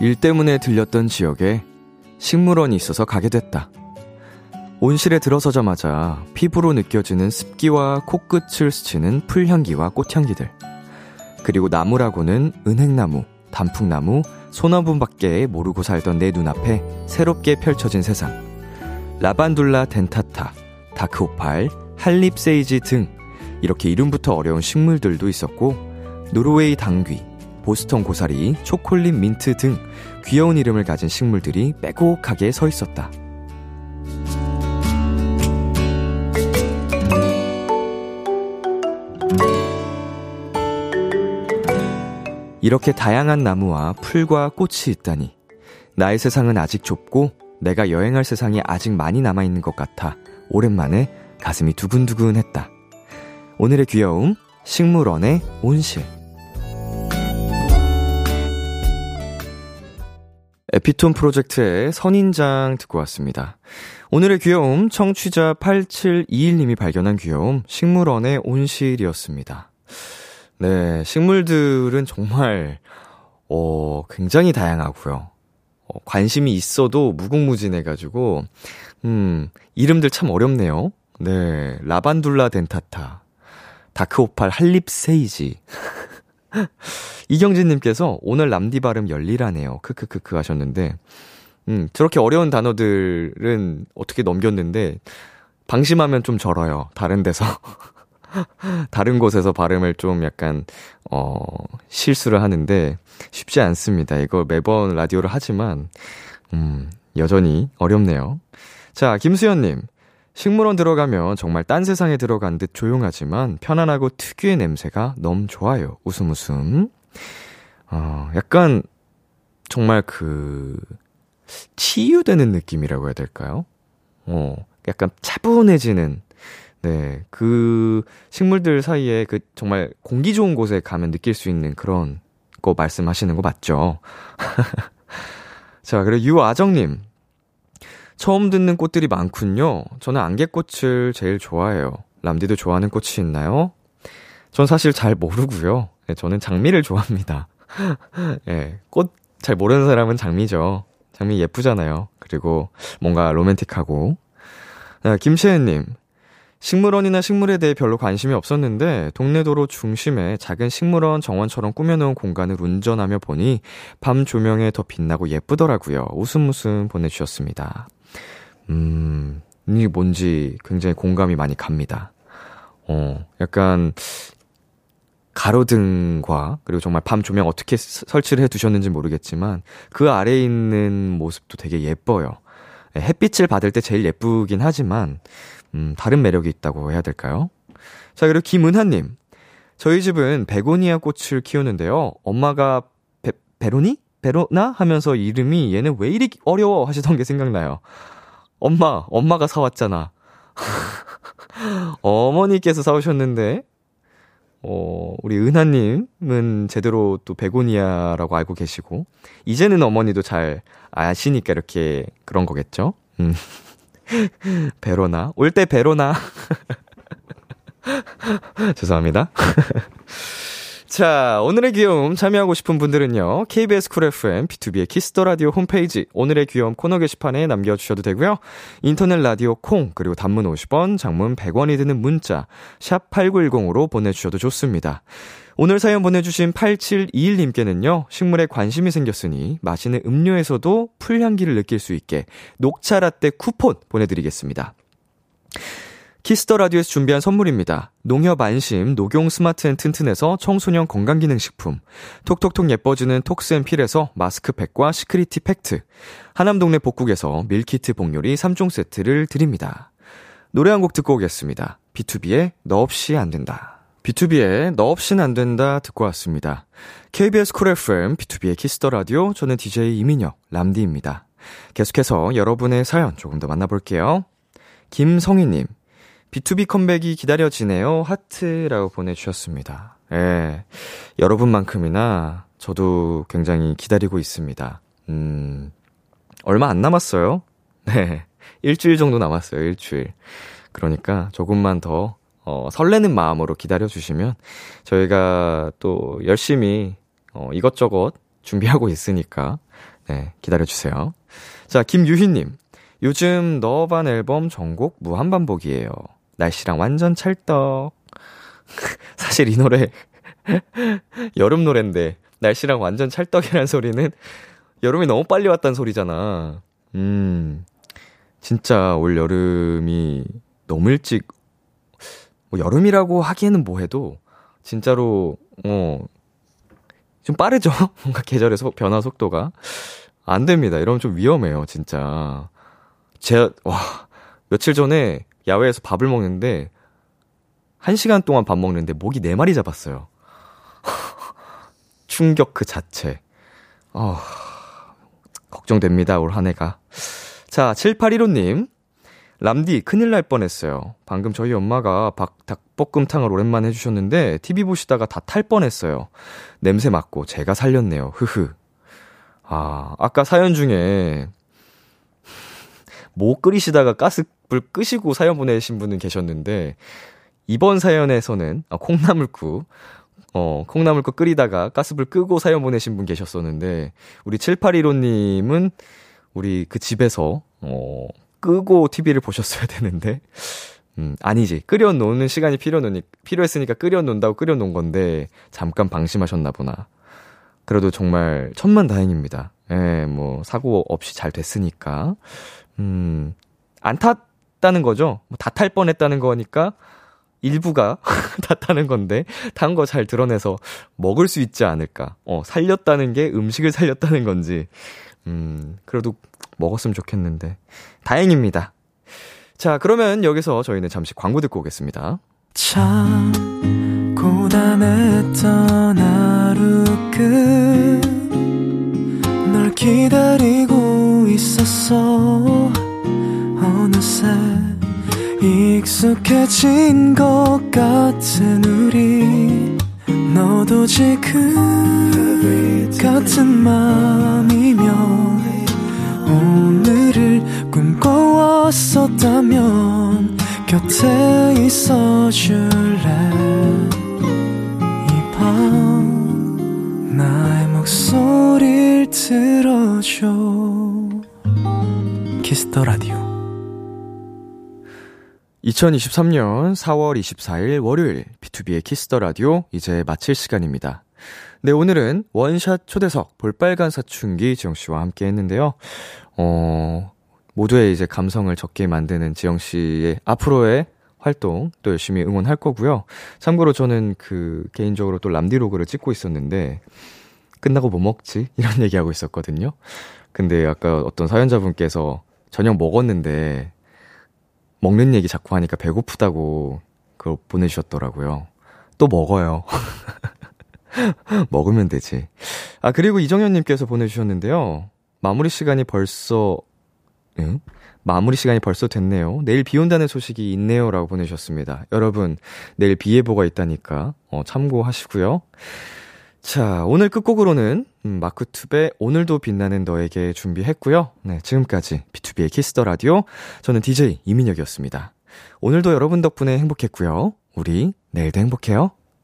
일 때문에 들렸던 지역에 식물원이 있어서 가게 됐다. 온실에 들어서자마자 피부로 느껴지는 습기와 코끝을 스치는 풀향기와 꽃향기들, 그리고 나무라고는 은행나무, 단풍나무, 소나무밖에 모르고 살던 내 눈앞에 새롭게 펼쳐진 세상. 라반둘라 덴타타, 다크오팔, 한립세이지 등 이렇게 이름부터 어려운 식물들도 있었고 노르웨이 당귀, 보스턴 고사리, 초콜릿 민트 등 귀여운 이름을 가진 식물들이 빼곡하게 서 있었다. 이렇게 다양한 나무와 풀과 꽃이 있다니 나의 세상은 아직 좁고 내가 여행할 세상이 아직 많이 남아있는 것 같아 오랜만에 가슴이 두근두근했다. 오늘의 귀여움, 식물원의 온실. 에피톤 프로젝트의 선인장 듣고 왔습니다. 오늘의 귀여움, 청취자 8721님이 발견한 귀여움, 식물원의 온실이었습니다. 네, 식물들은 정말 굉장히 다양하고요. 관심이 있어도 무궁무진해가지고 이름들 참 어렵네요. 네, 라반둘라 덴타타, 다크오팔 한립세이지. 이경진님께서 오늘 람디 발음 열일하네요. 크크크크 하셨는데 저렇게 어려운 단어들은 어떻게 넘겼는데 방심하면 좀 절어요. 다른 데서 다른 곳에서 발음을 좀 약간 실수를 하는데 쉽지 않습니다. 이거 매번 라디오를 하지만 여전히 어렵네요. 자, 김수연님, 식물원 들어가면 정말 딴 세상에 들어간 듯 조용하지만 편안하고 특유의 냄새가 너무 좋아요. 웃음 웃음. 약간 정말 그 치유되는 느낌이라고 해야 될까요? 약간 차분해지는, 네, 그 식물들 사이에 그 정말 공기 좋은 곳에 가면 느낄 수 있는 그런 거 말씀하시는 거 맞죠? 자, 그리고 유아정님, 처음 듣는 꽃들이 많군요. 저는 안개꽃을 제일 좋아해요. 람디도 좋아하는 꽃이 있나요? 전 사실 잘 모르고요. 네, 저는 장미를 좋아합니다. 네, 꽃 잘 모르는 사람은 장미죠. 장미 예쁘잖아요. 그리고 뭔가 로맨틱하고. 네, 김채은님, 식물원이나 식물에 대해 별로 관심이 없었는데 동네 도로 중심에 작은 식물원 정원처럼 꾸며놓은 공간을 운전하며 보니 밤 조명에 더 빛나고 예쁘더라고요. 웃음 웃음 보내주셨습니다. 이게 뭔지 굉장히 공감이 많이 갑니다. 약간 가로등과 그리고 정말 밤 조명 어떻게 설치를 해두셨는지 모르겠지만 그 아래에 있는 모습도 되게 예뻐요. 햇빛을 받을 때 제일 예쁘긴 하지만 다른 매력이 있다고 해야 될까요? 자, 그리고 김은하님, 저희 집은 베고니아 꽃을 키우는데요. 엄마가 베로니? 베로나? 하면서 이름이 얘는 왜 이리 어려워? 하시던 게 생각나요. 엄마가 사왔잖아. 어머니께서 사오셨는데, 우리 은하님은 제대로 또 베고니아라고 알고 계시고, 이제는 어머니도 잘 아시니까 이렇게 그런 거겠죠? 베로나, 올 때 베로나. 죄송합니다. 자, 오늘의 귀여움 참여하고 싶은 분들은요, KBS 쿨 FM, B2B의 키스 더 라디오 홈페이지 오늘의 귀여움 코너 게시판에 남겨주셔도 되고요. 인터넷 라디오 콩, 그리고 단문 50원, 장문 100원이 드는 문자 샵 8910으로 보내주셔도 좋습니다. 오늘 사연 보내주신 8721님께는요, 식물에 관심이 생겼으니 마시는 음료에서도 풀향기를 느낄 수 있게 녹차 라떼 쿠폰 보내드리겠습니다. 키스더 라디오에서 준비한 선물입니다. 농협 안심, 녹용 스마트 앤 튼튼에서 청소년 건강기능식품, 톡톡톡 예뻐지는 톡스앤필에서 마스크팩과 시크릿티 팩트, 하남동네 복국에서 밀키트 복요리 3종 세트를 드립니다. 노래 한 곡 듣고 오겠습니다. B2B의 너 없이 안 된다. B2B의 너 없인 안 된다 듣고 왔습니다. KBS 쿨 FM, B2B의 키스 더 라디오, 저는 DJ 이민혁, 람디입니다. 계속해서 여러분의 사연 조금 더 만나볼게요. 김성희님, B2B 컴백이 기다려지네요. 하트라고 보내주셨습니다. 예, 여러분만큼이나 저도 굉장히 기다리고 있습니다. 얼마 안 남았어요. 네, 일주일 정도 남았어요, 일주일. 그러니까 조금만 더 설레는 마음으로 기다려주시면 저희가 또 열심히 이것저것 준비하고 있으니까, 네, 기다려주세요. 자, 김유희님, 요즘 너반 앨범 전곡 무한반복이에요. 날씨랑 완전 찰떡. 사실 이 노래 여름 노래인데 날씨랑 완전 찰떡이란 소리는 여름이 너무 빨리 왔다는 소리잖아. 진짜 올 여름이 너무 일찍, 여름이라고 하기에는 뭐해도 진짜로 좀 빠르죠. 뭔가 계절의 변화 속도가 안 됩니다. 이러면 좀 위험해요, 진짜. 며칠 전에 야외에서 밥을 먹는데 1시간 동안 밥 먹는데 모기 4마리 잡았어요. 충격 그 자체. 걱정됩니다, 올 한 해가. 자, 7815님, 람디, 큰일 날 뻔했어요. 방금 저희 엄마가 닭볶음탕을 오랜만에 해주셨는데 TV 보시다가 다 탈 뻔했어요. 냄새 맡고 제가 살렸네요. 흐흐. 아까 사연 중에 뭐 끓이시다가 가스불 끄시고 사연 보내신 분은 계셨는데 이번 사연에서는 콩나물국 콩나물국 끓이다가 가스불 끄고 사연 보내신 분 계셨었는데, 우리 7815님은 우리 그 집에서, 끄고 TV를 보셨어야 되는데, 아니지. 끓여놓는 시간이 필요했으니까 끓여놓는다고 끓여놓은 건데, 잠깐 방심하셨나 보나. 그래도 정말 천만다행입니다. 예, 뭐, 사고 없이 잘 됐으니까. 안 탔다는 거죠? 뭐 다 탈 뻔 했다는 거니까, 일부가 탔다는 건데, 탄 거 잘 드러내서 먹을 수 있지 않을까. 살렸다는 게 음식을 살렸다는 건지. 그래도 먹었으면 좋겠는데. 다행입니다. 자, 그러면 여기서 저희는 잠시 광고 듣고 오겠습니다. 참, 고단했던 하루 끝. 널 기다리고 있었어. 어느새 익숙해진 것 같은 우리. 너도 지금 같은 맘이면 오늘을 꿈꿔왔었다면 곁에 있어줄래. 이 밤 나의 목소리를 들어줘. Kiss the Radio. 2023년 4월 24일 월요일 B2B의 키스 더 라디오 이제 마칠 시간입니다. 네, 오늘은 원샷 초대석 볼빨간사춘기 지영씨와 함께 했는데요. 모두의 이제 감성을 적게 만드는 지영씨의 앞으로의 활동 또 열심히 응원할 거고요. 참고로 저는 그 개인적으로 또 람디로그를 찍고 있었는데 끝나고 뭐 먹지? 이런 얘기하고 있었거든요. 근데 아까 어떤 사연자분께서 저녁 먹었는데 먹는 얘기 자꾸 하니까 배고프다고 그걸 보내주셨더라고요. 또 먹어요. 먹으면 되지. 아, 그리고 이정현님께서 보내주셨는데요. 마무리 시간이 벌써 됐네요. 내일 비 온다는 소식이 있네요. 라고 보내주셨습니다. 여러분, 내일 비 예보가 있다니까 참고하시고요. 자, 오늘 끝곡으로는 마크투베 오늘도 빛나는 너에게 준비했고요. 네, 지금까지 B2B의 키스 더 라디오, 저는 DJ 이민혁이었습니다. 오늘도 여러분 덕분에 행복했고요. 우리 내일도 행복해요.